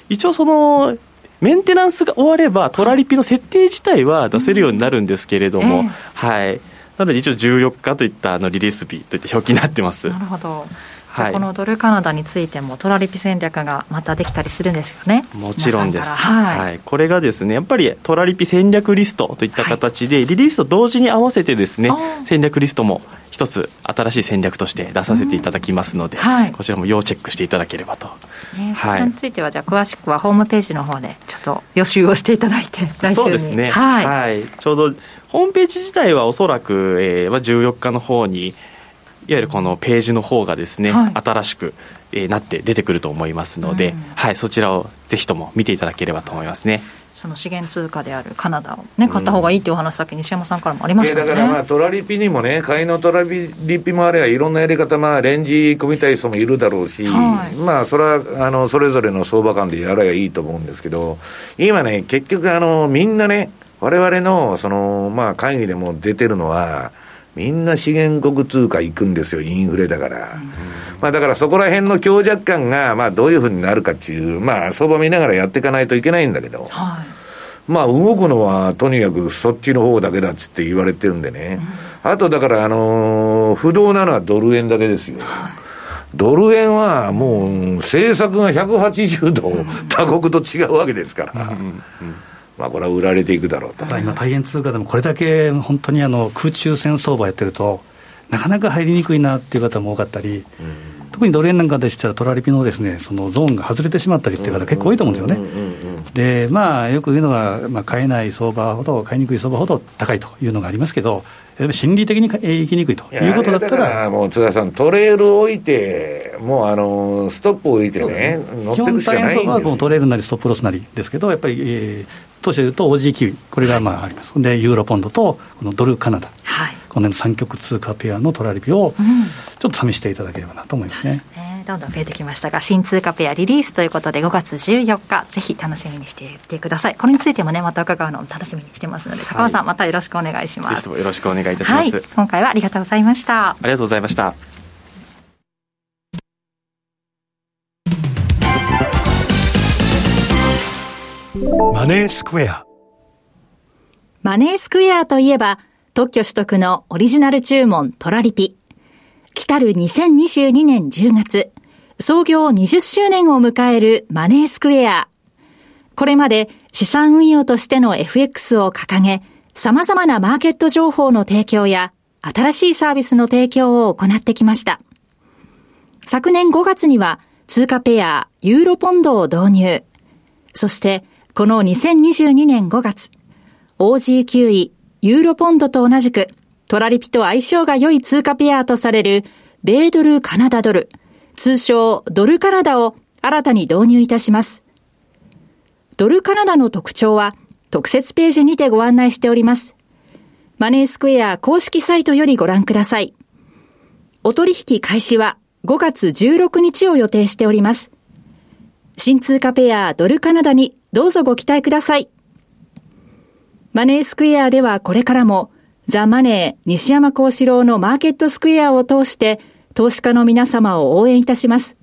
一応そのメンテナンスが終わればトラリピの設定自体は出せるようになるんですけれども、はい、なので一応14日といったリリース日といった表記になってます。なるほど。じゃあこのドルカナダについてもトラリピ戦略がまたできたりするんですよね。もちろんです、はいはい、これがですねやっぱりトラリピ戦略リストといった形で、はい、リリースと同時に合わせてですね戦略リストも一つ新しい戦略として出させていただきますので、はい、こちらも要チェックしていただければと、こちらについてはじゃあ詳しくはホームページの方でちょっと予習をしていただいて来週に。そうですね、はいはい、ちょうどホームページ自体はおそらく、14日の方にいわゆるこのページの方がですね、はい、新しく、なって出てくると思いますので、はい、そちらをぜひとも見ていただければと思いますね。その資源通貨であるカナダを、ね、買った方がいいというお話、さっき西山さんからもありましたよね。だからまあトラリピにもね、買いのトラリピもあればいろんなやり方、まあ、レンジ組みたい人もいるだろうし、はい、まあそれはそれぞれの相場感でやればいいと思うんですけど、今ね結局みんなね、我々のそのまあ会議でも出てるのは、みんな資源国通貨行くんですよ、インフレだから、うん、まあ、だからそこら辺の強弱感がまあどういうふうになるかっていう、まあ、相場見ながらやっていかないといけないんだけど、はい、まあ、動くのはとにかくそっちの方だけだっつって言われてるんでね、うん、あとだから不動なのはドル円だけですよ、はい、ドル円はもう政策が180度、うん、他国と違うわけですから、うんうんうん、まあ、これは売られていくだろうと。ただ今、大変通貨でもこれだけ本当に空中戦相場やってると、なかなか入りにくいなっていう方も多かったり、うん、特にドル円なんかでしたら、トラリピのですね、そのゾーンが外れてしまったりっていう方、結構多いと思うんですよね。で、まあ、よく言うのは、まあ、買えない相場ほど、買いにくい相場ほど高いというのがありますけど、心理的に行きにくいということだったら、だからもう津田さん、トレールを置いて、もうストップを置いてね、乗っていくしかないんですよ。基本大変相場はもうトレールなりストップロスなりですけど、やっぱり、当社でいうと OGQ、 これがまああります、はい、でユーロポンドとこのドルカナダ、はい、この3極通貨ペアのトラリピをちょっと試していただければなと思いますね、うん、そうですね。どんどん増えてきましたが、新通貨ペアリリースということで5月14日、ぜひ楽しみにしていてください。これについてもね、また伺うのを楽しみにしてますので、高尾さん、はい、またよろしくお願いします。ぜひともよろしくお願いいたします、はい、今回はありがとうございました。ありがとうございました。マネースクエア。マネースクエアといえば、特許取得のオリジナル注文トラリピ。来たる2022年10月、創業20周年を迎えるマネースクエア。これまで資産運用としての FX を掲げ、様々なマーケット情報の提供や、新しいサービスの提供を行ってきました。昨年5月には、通貨ペア、ユーロポンドを導入。そして、この2022年5月、OGQ 位、ユーロポンドと同じく、トラリピと相性が良い通貨ペアとされる、米ドルカナダドル、通称ドルカナダを新たに導入いたします。ドルカナダの特徴は、特設ページにてご案内しております。マネースクエア公式サイトよりご覧ください。お取引開始は5月16日を予定しております。新通貨ペアドルカナダにどうぞご期待ください。マネースクエアではこれからもザ・マネー西山孝四郎のマーケットスクエアを通して投資家の皆様を応援いたします。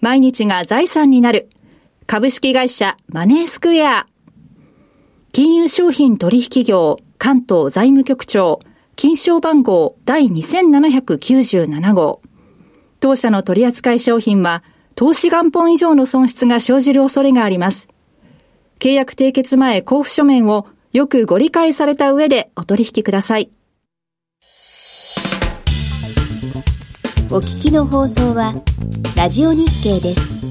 毎日が財産になる株式会社マネースクエア。金融商品取引業関東財務局長金賞番号第2797号。当社の取扱い商品は投資元本以上の損失が生じる恐れがあります。契約締結前交付書面をよくご理解された上でお取引ください。お聞きの放送はラジオ日経です。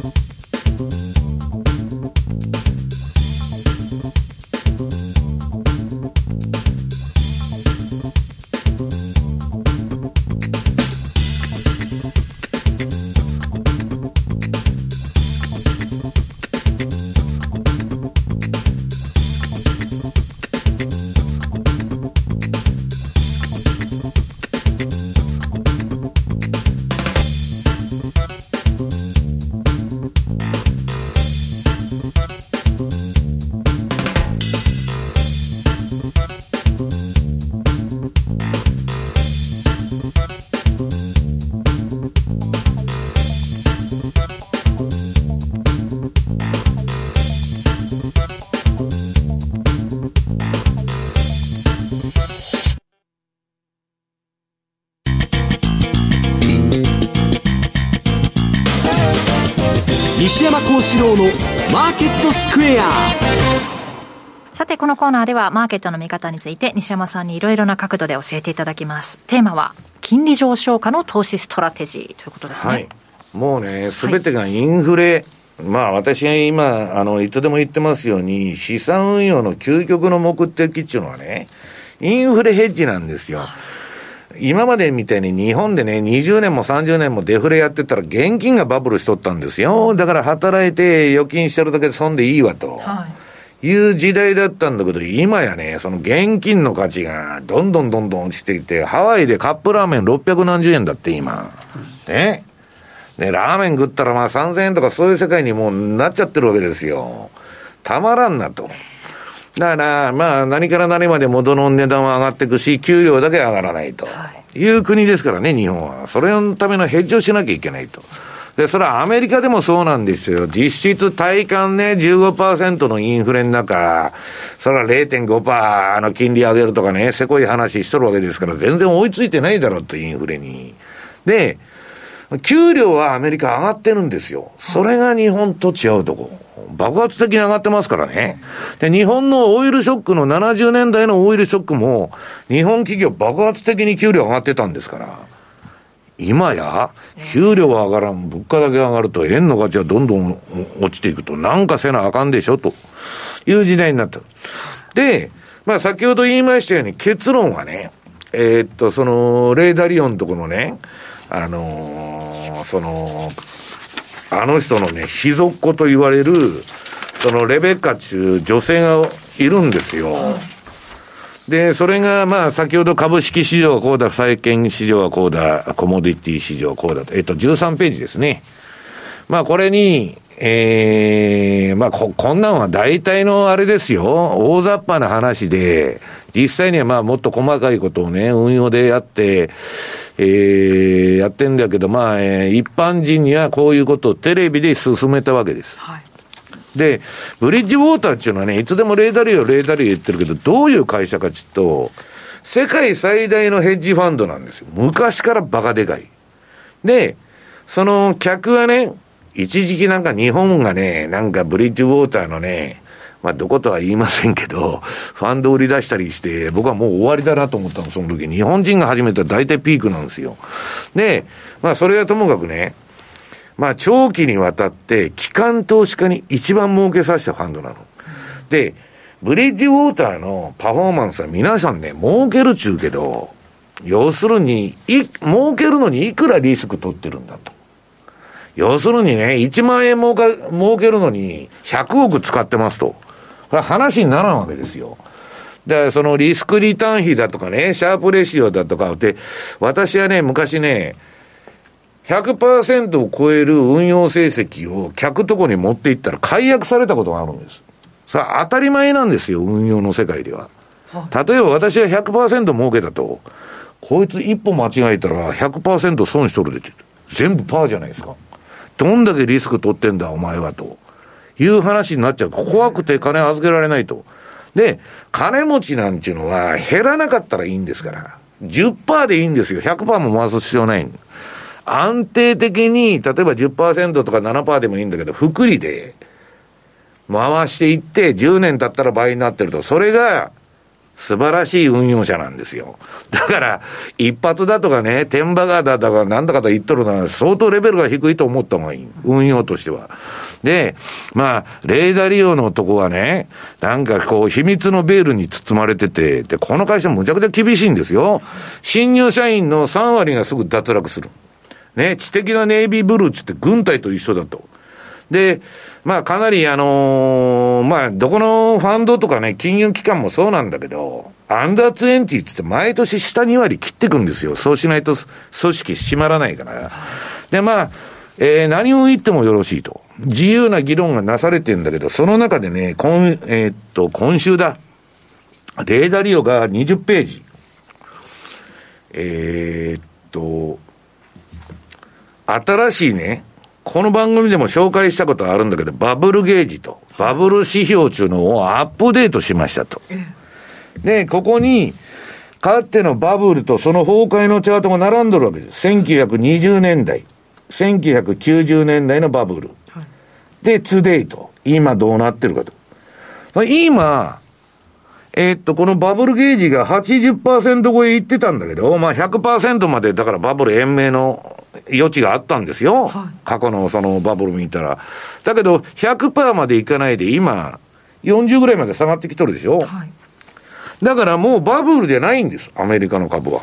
西山孝四郎のマーケットスクエア。さて、このコーナーではマーケットの見方について西山さんにいろいろな角度で教えていただきます。テーマは金利上昇下の投資ストラテジーということですね、はい、もうね、すべてがインフレ、はい、まあ私が今いつでも言ってますように、資産運用の究極の目的っていうのはね、インフレヘッジなんですよ、はい。今までみたいに日本でね、20年も30年もデフレやってたら現金がバブルしとったんですよ。だから働いて預金してるだけで損でいいわと、はいう時代だったんだけど、今やね、その現金の価値がどんどんどんどん落ちていて、ハワイでカップラーメン600何十円だって今。ね。で、ラーメン食ったらまあ3000円とかそういう世界にもうなっちゃってるわけですよ。たまらんなと。だから、まあ何から何まで元の値段は上がっていくし、給料だけ上がらないという国ですからね、日本は。それのためのヘッジをしなきゃいけないと。で、それはアメリカでもそうなんですよ。実質体感ね、15% のインフレの中、それは 0.5% 金利上げるとかね、せこい話しとるわけですから、全然追いついてないだろうと、インフレに。で、給料はアメリカ上がってるんですよ。それが日本と違うとこ。爆発的に上がってますからね。で、日本のオイルショックの70年代のオイルショックも、日本企業爆発的に給料上がってたんですから。今や、給料は上がらん、物価だけ上がると、円の価値はどんどん落ちていくと、なんかせなあかんでしょ、という時代になった。で、まあ先ほど言いましたように、結論はね、その、レイダリオンとこのね、あの人のね、秘蔵っ子と言われる、そのレベッカっていう女性がいるんですよ。で、それが、まあ、先ほど株式市場はこうだ、債券市場はこうだ、コモディティ市場はこうだと、13ページですね。まあ、これに、まあこんなんは大体のあれですよ。大雑把な話で、実際にはまあ、もっと細かいことをね、運用でやって、やってんだけど、まあ、一般人にはこういうことをテレビで進めたわけです。はい。で、ブリッジウォーターっていうのはね、いつでもレーダー言ってるけど、どういう会社かちょっと、世界最大のヘッジファンドなんですよ。昔からバカでかい。で、その客はね、一時期なんか日本がね、なんかブリッジウォーターのね、まあどことは言いませんけど、ファンド売り出したりして、僕はもう終わりだなと思ったの、その時。日本人が始めたら大体ピークなんですよ。で、まあそれはともかくね、まあ、長期にわたって、機関投資家に一番儲けさせたファンドなの。で、ブリッジウォーターのパフォーマンスは皆さんね、儲けるちゅうけど、要するに、儲けるのにいくらリスク取ってるんだと。要するにね、1万円儲けるのに100億使ってますと。これは話にならんわけですよ。だからそのリスクリターン比だとかね、シャープレシオだとかって、私はね、昔ね、100% を超える運用成績を客とこに持っていったら解約されたことがあるんです。それは当たり前なんですよ、運用の世界では。例えば私は 100% 儲けたと、こいつ一歩間違えたら 100% 損しとるでって。全部パーじゃないですか。どんだけリスク取ってんだお前はという話になっちゃう。怖くて金預けられないと。で、金持ちなんていうのは減らなかったらいいんですから。10% でいいんですよ。100% も回す必要ない。安定的に、例えば 10% とか 7% でもいいんだけど、複利で回していって、10年経ったら倍になってると、それが素晴らしい運用者なんですよ。だから、一発だとかね、天馬がだとか、なんだかと言っとるのは、相当レベルが低いと思った方がいい。運用としては。で、まあ、レーダー利用のとこはね、なんかこう、秘密のベールに包まれてて、で、この会社むちゃくちゃ厳しいんですよ。新入社員の3割がすぐ脱落する。ね、知的なネイビーブルーつって軍隊と一緒だと。で、まあかなりまあどこのファンドとかね、金融機関もそうなんだけど、アンダー20つって毎年下2割切ってくんですよ。そうしないと組織締まらないから。で、まあ、何を言ってもよろしいと。自由な議論がなされてるんだけど、その中でね、今週だ。レーダリオが20ページ。新しいね、この番組でも紹介したことあるんだけど、バブルゲージと、バブル指標というのをアップデートしましたと。で、ここに、かつてのバブルとその崩壊のチャートが並んどるわけです。1920年代、1990年代のバブル。で、トゥデイと、今どうなってるかと。今、このバブルゲージが 80% 超えいってたんだけど、まあ 100% までだからバブル延命の余地があったんですよ。はい、過去のそのバブル見たら。だけど 100% までいかないで今40ぐらいまで下がってきとるでしょ。はい、だからもうバブルじゃないんです、アメリカの株は。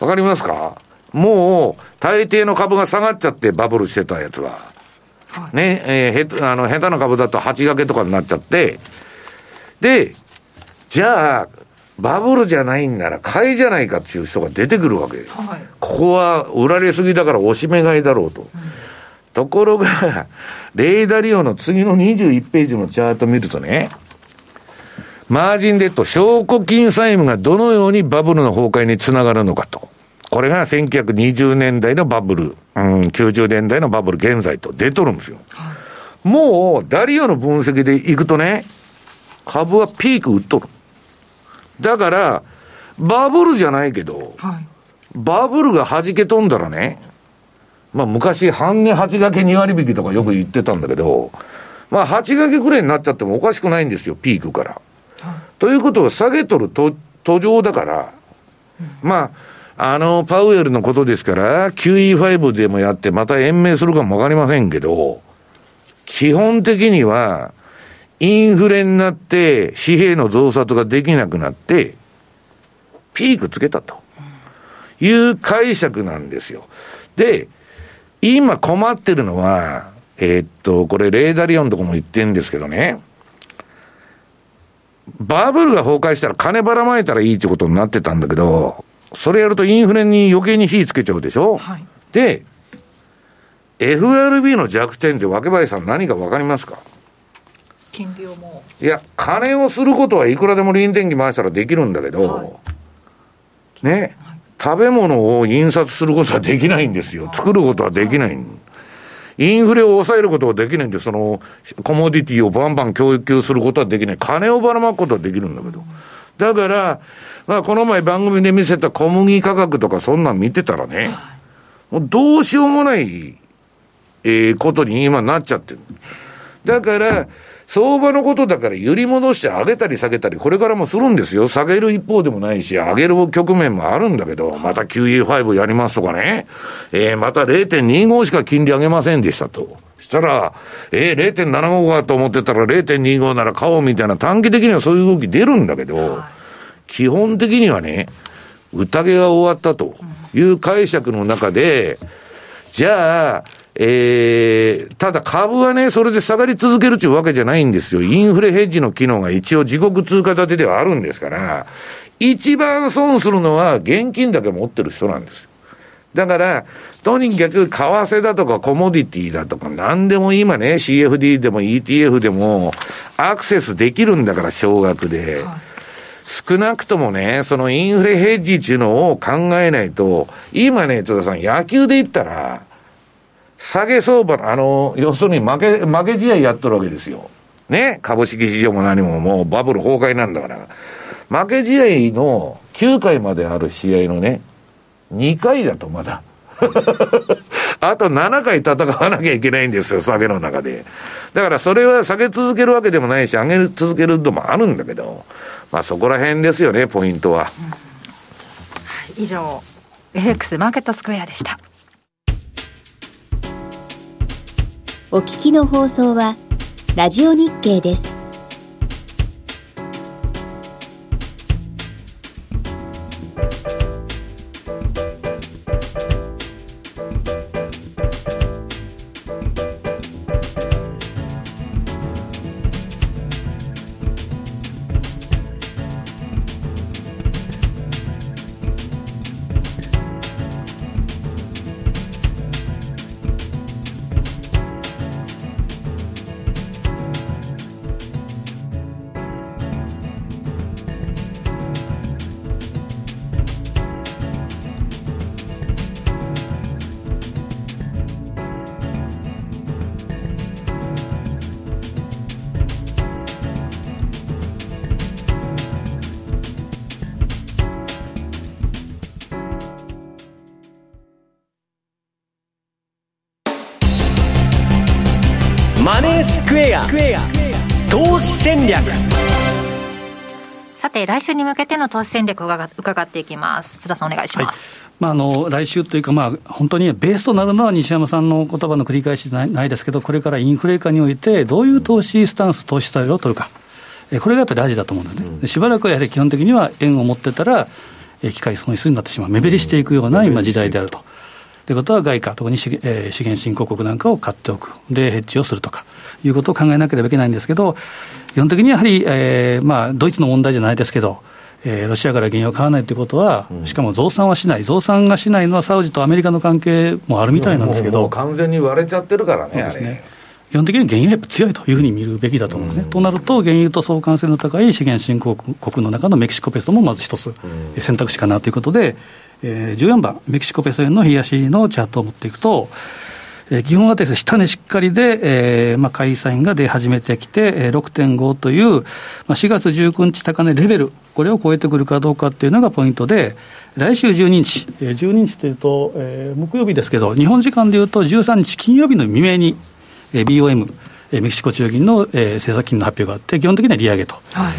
わかりますか？もう大抵の株が下がっちゃってバブルしてたやつは。ね、下手な株だと8掛けとかになっちゃって、で、じゃあ、バブルじゃないんなら買いじゃないかっていう人が出てくるわけ、はい、ここは売られすぎだからおしめ買いだろうと、うん、ところがレイダリオの次の21ページのチャート見るとね、マージンデッド証拠金債務がどのようにバブルの崩壊につながるのかと、これが1920年代のバブル、90年代のバブル現在と出とるんですよ、はい、もうダリオの分析でいくとね、株はピーク売っとる。だからバブルじゃないけど、はい、バブルが弾け飛んだらね、まあ昔半値8掛け2割引きとかよく言ってたんだけど、まあ8掛けくらいになっちゃってもおかしくないんですよ、ピークから、はい、ということを下げとる途上だから、うん、まあパウエルのことですから QE5 でもやってまた延命するかもわかりませんけど、基本的にはインフレになって紙幣の増刷ができなくなってピークつけたという解釈なんですよ。で、今困ってるのはこれレーダリオンとかも言ってるんですけどね、バブルが崩壊したら金ばらまいたらいいってことになってたんだけど、それやるとインフレに余計に火つけちゃうでしょ、はい、で FRB の弱点って若林さん何か分かりますか？金利をもう、いや金をすることはいくらでも輪転機回したらできるんだけど、はい、ね、はい、食べ物を印刷することはできないんですよ、作ることはできない、はい、インフレを抑えることはできないんで、そのコモディティをバンバン供給することはできない、金をばらまくことはできるんだけど、だから、まあ、この前番組で見せた小麦価格とかそんなん見てたらね、はい、もうどうしようもない、ことに今なっちゃってる。だから、うん相場のことだから揺り戻して上げたり下げたりこれからもするんですよ。下げる一方でもないし上げる局面もあるんだけど、また QE5 やりますとかね、また 0.25 しか金利上げませんでしたとしたら、0.75 かと思ってたら 0.25 なら買おうみたいな短期的にはそういう動き出るんだけど、基本的にはね宴が終わったという解釈の中で、じゃあただ株はねそれで下がり続けるというわけじゃないんですよ。インフレヘッジの機能が一応自国通貨建てではあるんですから、一番損するのは現金だけ持ってる人なんですよ。だからとにかく為替だとかコモディティだとか何でも今ね CFD でも ETF でもアクセスできるんだから、少額で少なくともねそのインフレヘッジっていうのを考えないと、今ね戸田さん野球で言ったら下げ相場の、要するに負け試合やっとるわけですよ。ね。株式市場も何ももうバブル崩壊なんだから。負け試合の9回まである試合のね、2回だとまだ。あと7回戦わなきゃいけないんですよ、下げの中で。だからそれは下げ続けるわけでもないし、上げ続けるのもあるんだけど、まあそこら辺ですよね、ポイントは。うん、はい、以上、FX マーケットスクエアでした。お聞きの放送はラジオ日経です。マネースクエア投資戦略。さて来週に向けての投資戦略を伺っていきます。津田さんお願いします、はい、まあ、来週というか、まあ、本当にベースとなるのは西山さんの言葉の繰り返しじゃないですけど、これからインフレ化においてどういう投資スタンス投資スタイルを取るか、これがやっぱり大事だと思うんですね、うん、しばらくはやはり基本的には円を持ってたら機械損失になってしまう、目減りしていくような今時代であると。ということは外貨、特に資源新興国なんかを買っておく、でヘッジをするとかいうことを考えなければいけないんですけど、基本的にやはり、ドイツの問題じゃないですけど、ロシアから原油を買わないということは、しかも増産はしない、増産がしないのはサウジとアメリカの関係もあるみたいなんですけど、もう完全に割れちゃってるからね、基本的に原油はやっぱ強いというふうに見るべきだと思うんですね。となると原油と相関性の高い資源新興国の中のメキシコペソもまず一つ選択肢かなということで、14番メキシコペソ円の冷やしのチャートを持っていくと、基本はですね、下値しっかりで、買いサインが出始めてきて、6.5 という、4月19日高値レベル、これを超えてくるかどうかっていうのがポイントで、来週12日というと、木曜日ですけど、日本時間でいうと13日金曜日の未明に、BOM、メキシコ中銀の、政策金の発表があって、基本的には利上げと。はい、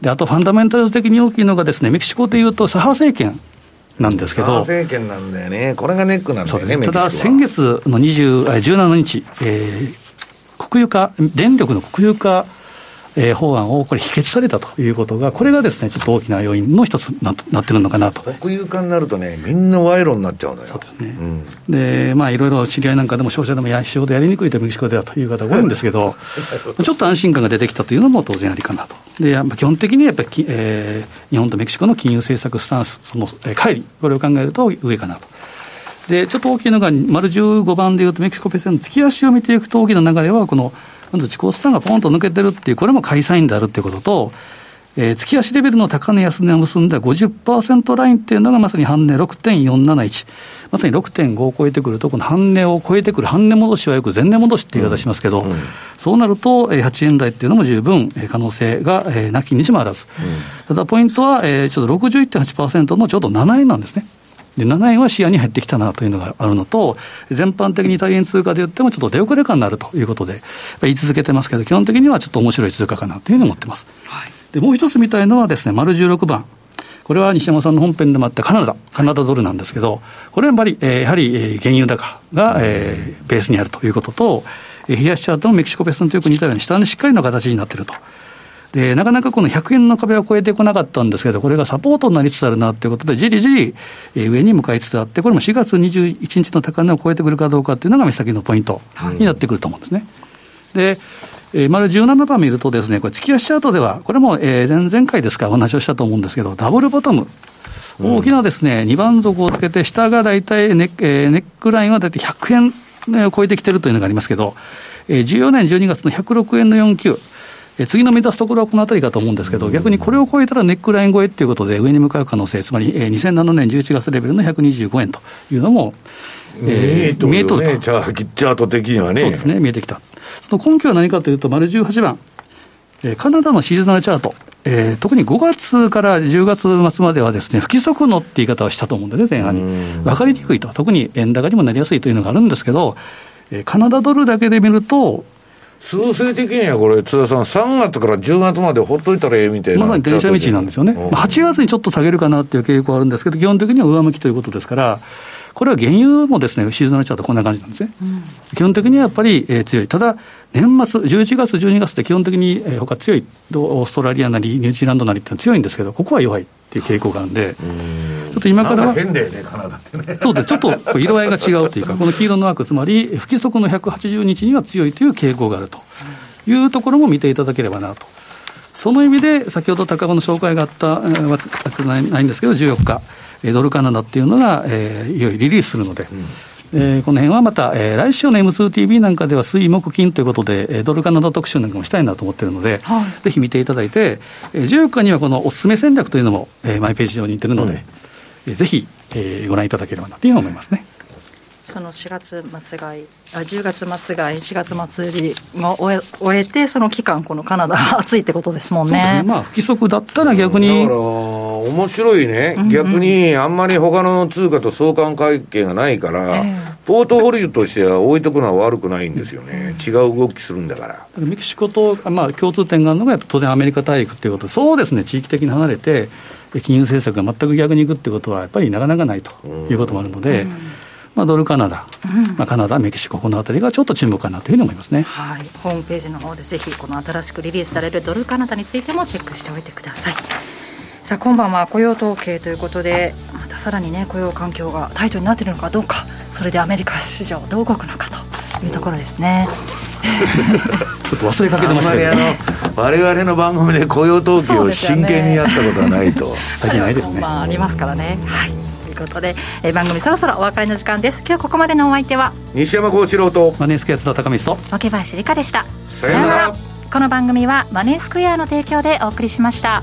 であとファンダメンタルズ的に大きいのがですね、メキシコでいうと左派政権なんですけど、政権なんだよね。これがネックなんだよね。ただ先月の17日、国有化、電力の国有化、法案をこれ否決されたということが、これがですねちょっと大きな要因の一つになってるのかなと。国有化になるとね、みんな賄賂になっちゃうのよ。そうですね。うん、でいろいろ知り合いなんかでも商社でも仕事やりにくいとメキシコではという方が多いんですけどちょっと安心感が出てきたというのも当然ありかなと。で基本的にやっぱり、日本とメキシコの金融政策スタンス、その乖離、これを考えると上かなと。でちょっと大きいのが丸15番でいうとメキシコペソの突き足を見ていくと、大きな流れはこの地高スパンがポンと抜けてるっていう、これも買いサインであるっていうことと、月足レベルの高値安値を結んだ 50% ラインっていうのがまさに半値 6.471、まさに 6.5 を超えてくると、この半値を超えてくる半値戻しはよく前値戻しっていう言い方しますけど、そうなると8円台っていうのも十分可能性がなきにしもあらず、ただポイントはちょっと 61.8% のちょうど7円なんですね。で7円は視野に入ってきたなというのがあるのと、全般的に大円通貨で言ってもちょっと出遅れ感になるということで言い続けてますけど、基本的にはちょっと面白い通貨かなというふうに思ってます。はい、でもう一つ見たいのはですね、丸16番。これは西山さんの本編でもあったカナダドルなんですけど、これはやはり原油高が、ベースにあるということと、冷やしチャートもメキシコペソとよく似たように下にしっかりの形になっていると。でなかなかこの100円の壁は越えてこなかったんですけど、これがサポートになりつつあるなということで、じりじり上に向かいつつあって、これも4月21日の高値を超えてくるかどうかというのが目先のポイントになってくると思うんですね。で丸17番見るとですね、これ月足チャートではこれも前回ですかお話をしたと思うんですけど、ダブルボトム、大きなですね2番底をつけて、下がだいたいネックラインはだいたい100円を超えてきてるというのがありますけど、14年12月の106円の49、次の目指すところはこのあたりかと思うんですけど、逆にこれを超えたらネックライン越えということで上に向かう可能性、つまり2007年11月レベルの125円というのも見えとると、チャート的にはね。そうですね、見えてきた。その根拠は何かというと、丸18番カナダのシーズナルチャート、特に5月から10月末まではですね、不規則のって言い方をしたと思うんですね、前半に。分かりにくいと、特に円高にもなりやすいというのがあるんですけど、カナダドルだけで見ると数勢的にはこれ津田さん、3月から10月までほっといたらええみたいな、まさに電車道なんですよね。8月にちょっと下げるかなっていう傾向あるんですけど、基本的には上向きということですから、これは原油もですねシーズナルチャートこんな感じなんですね。基本的にはやっぱり強い。ただ年末11月12月って基本的に他強い、オーストラリアなりニュージーランドなりってのは強いんですけど、ここは弱いっていう傾向があるんで、ちょっと今からは変だよね、カナダってね。そうです、ちょっと色合いが違うというか、この黄色の枠、つまり不規則の180日には強いという傾向があるというところも見ていただければなと。その意味で先ほど高尾の紹介があったわけないんですけど、14日ドルカナダっていうのが、いよいよリリースするので、この辺はまた、来週の M2TV なんかでは水木金ということで、ドルカナダ特集なんかもしたいなと思っているので、はい、ぜひ見ていただいて、14日にはこのおすすめ戦略というのも、マイページ上に載っているので、ぜひ、ご覧いただければなというふうに思いますね。その4月末買い、10月末買い、4月末売りも終えて、その期間このカナダは暑いってことですもんね。そうですね、まあ、不規則だったら逆にだから面白いね、逆にあんまり他の通貨と相関関係がないから、ポートフォリオとしては置いとくのは悪くないんですよね、違う動きするんだから。メキシコと、共通点があるのがやっぱ当然アメリカ大陸ということで、そうですね、地域的に離れて金融政策が全く逆にいくってことはやっぱりなかなかないということもあるので、ドルカナダ、カナダ、メキシコ、このあたりがちょっと注目かなというふうに思いますね。はい、ホームページの方でぜひこの新しくリリースされるドルカナダについてもチェックしておいてください。さあ今晩は雇用統計ということで、またさらにね、雇用環境がタイトになっているのかどうか、それでアメリカ市場どう動くのかというところですね。ちょっと忘れかけてましたけど、ね、我々の番組で雇用統計を真剣にやったことはないと、最近ないですね。まあ、ありますからね、はい、ということで、番組そろそろお別れの時間です。今日ここまでのお相手は西山孝一郎とマネースクエア津田高水と桶林理香でした。さよなら。この番組はマネースクエアの提供でお送りしました。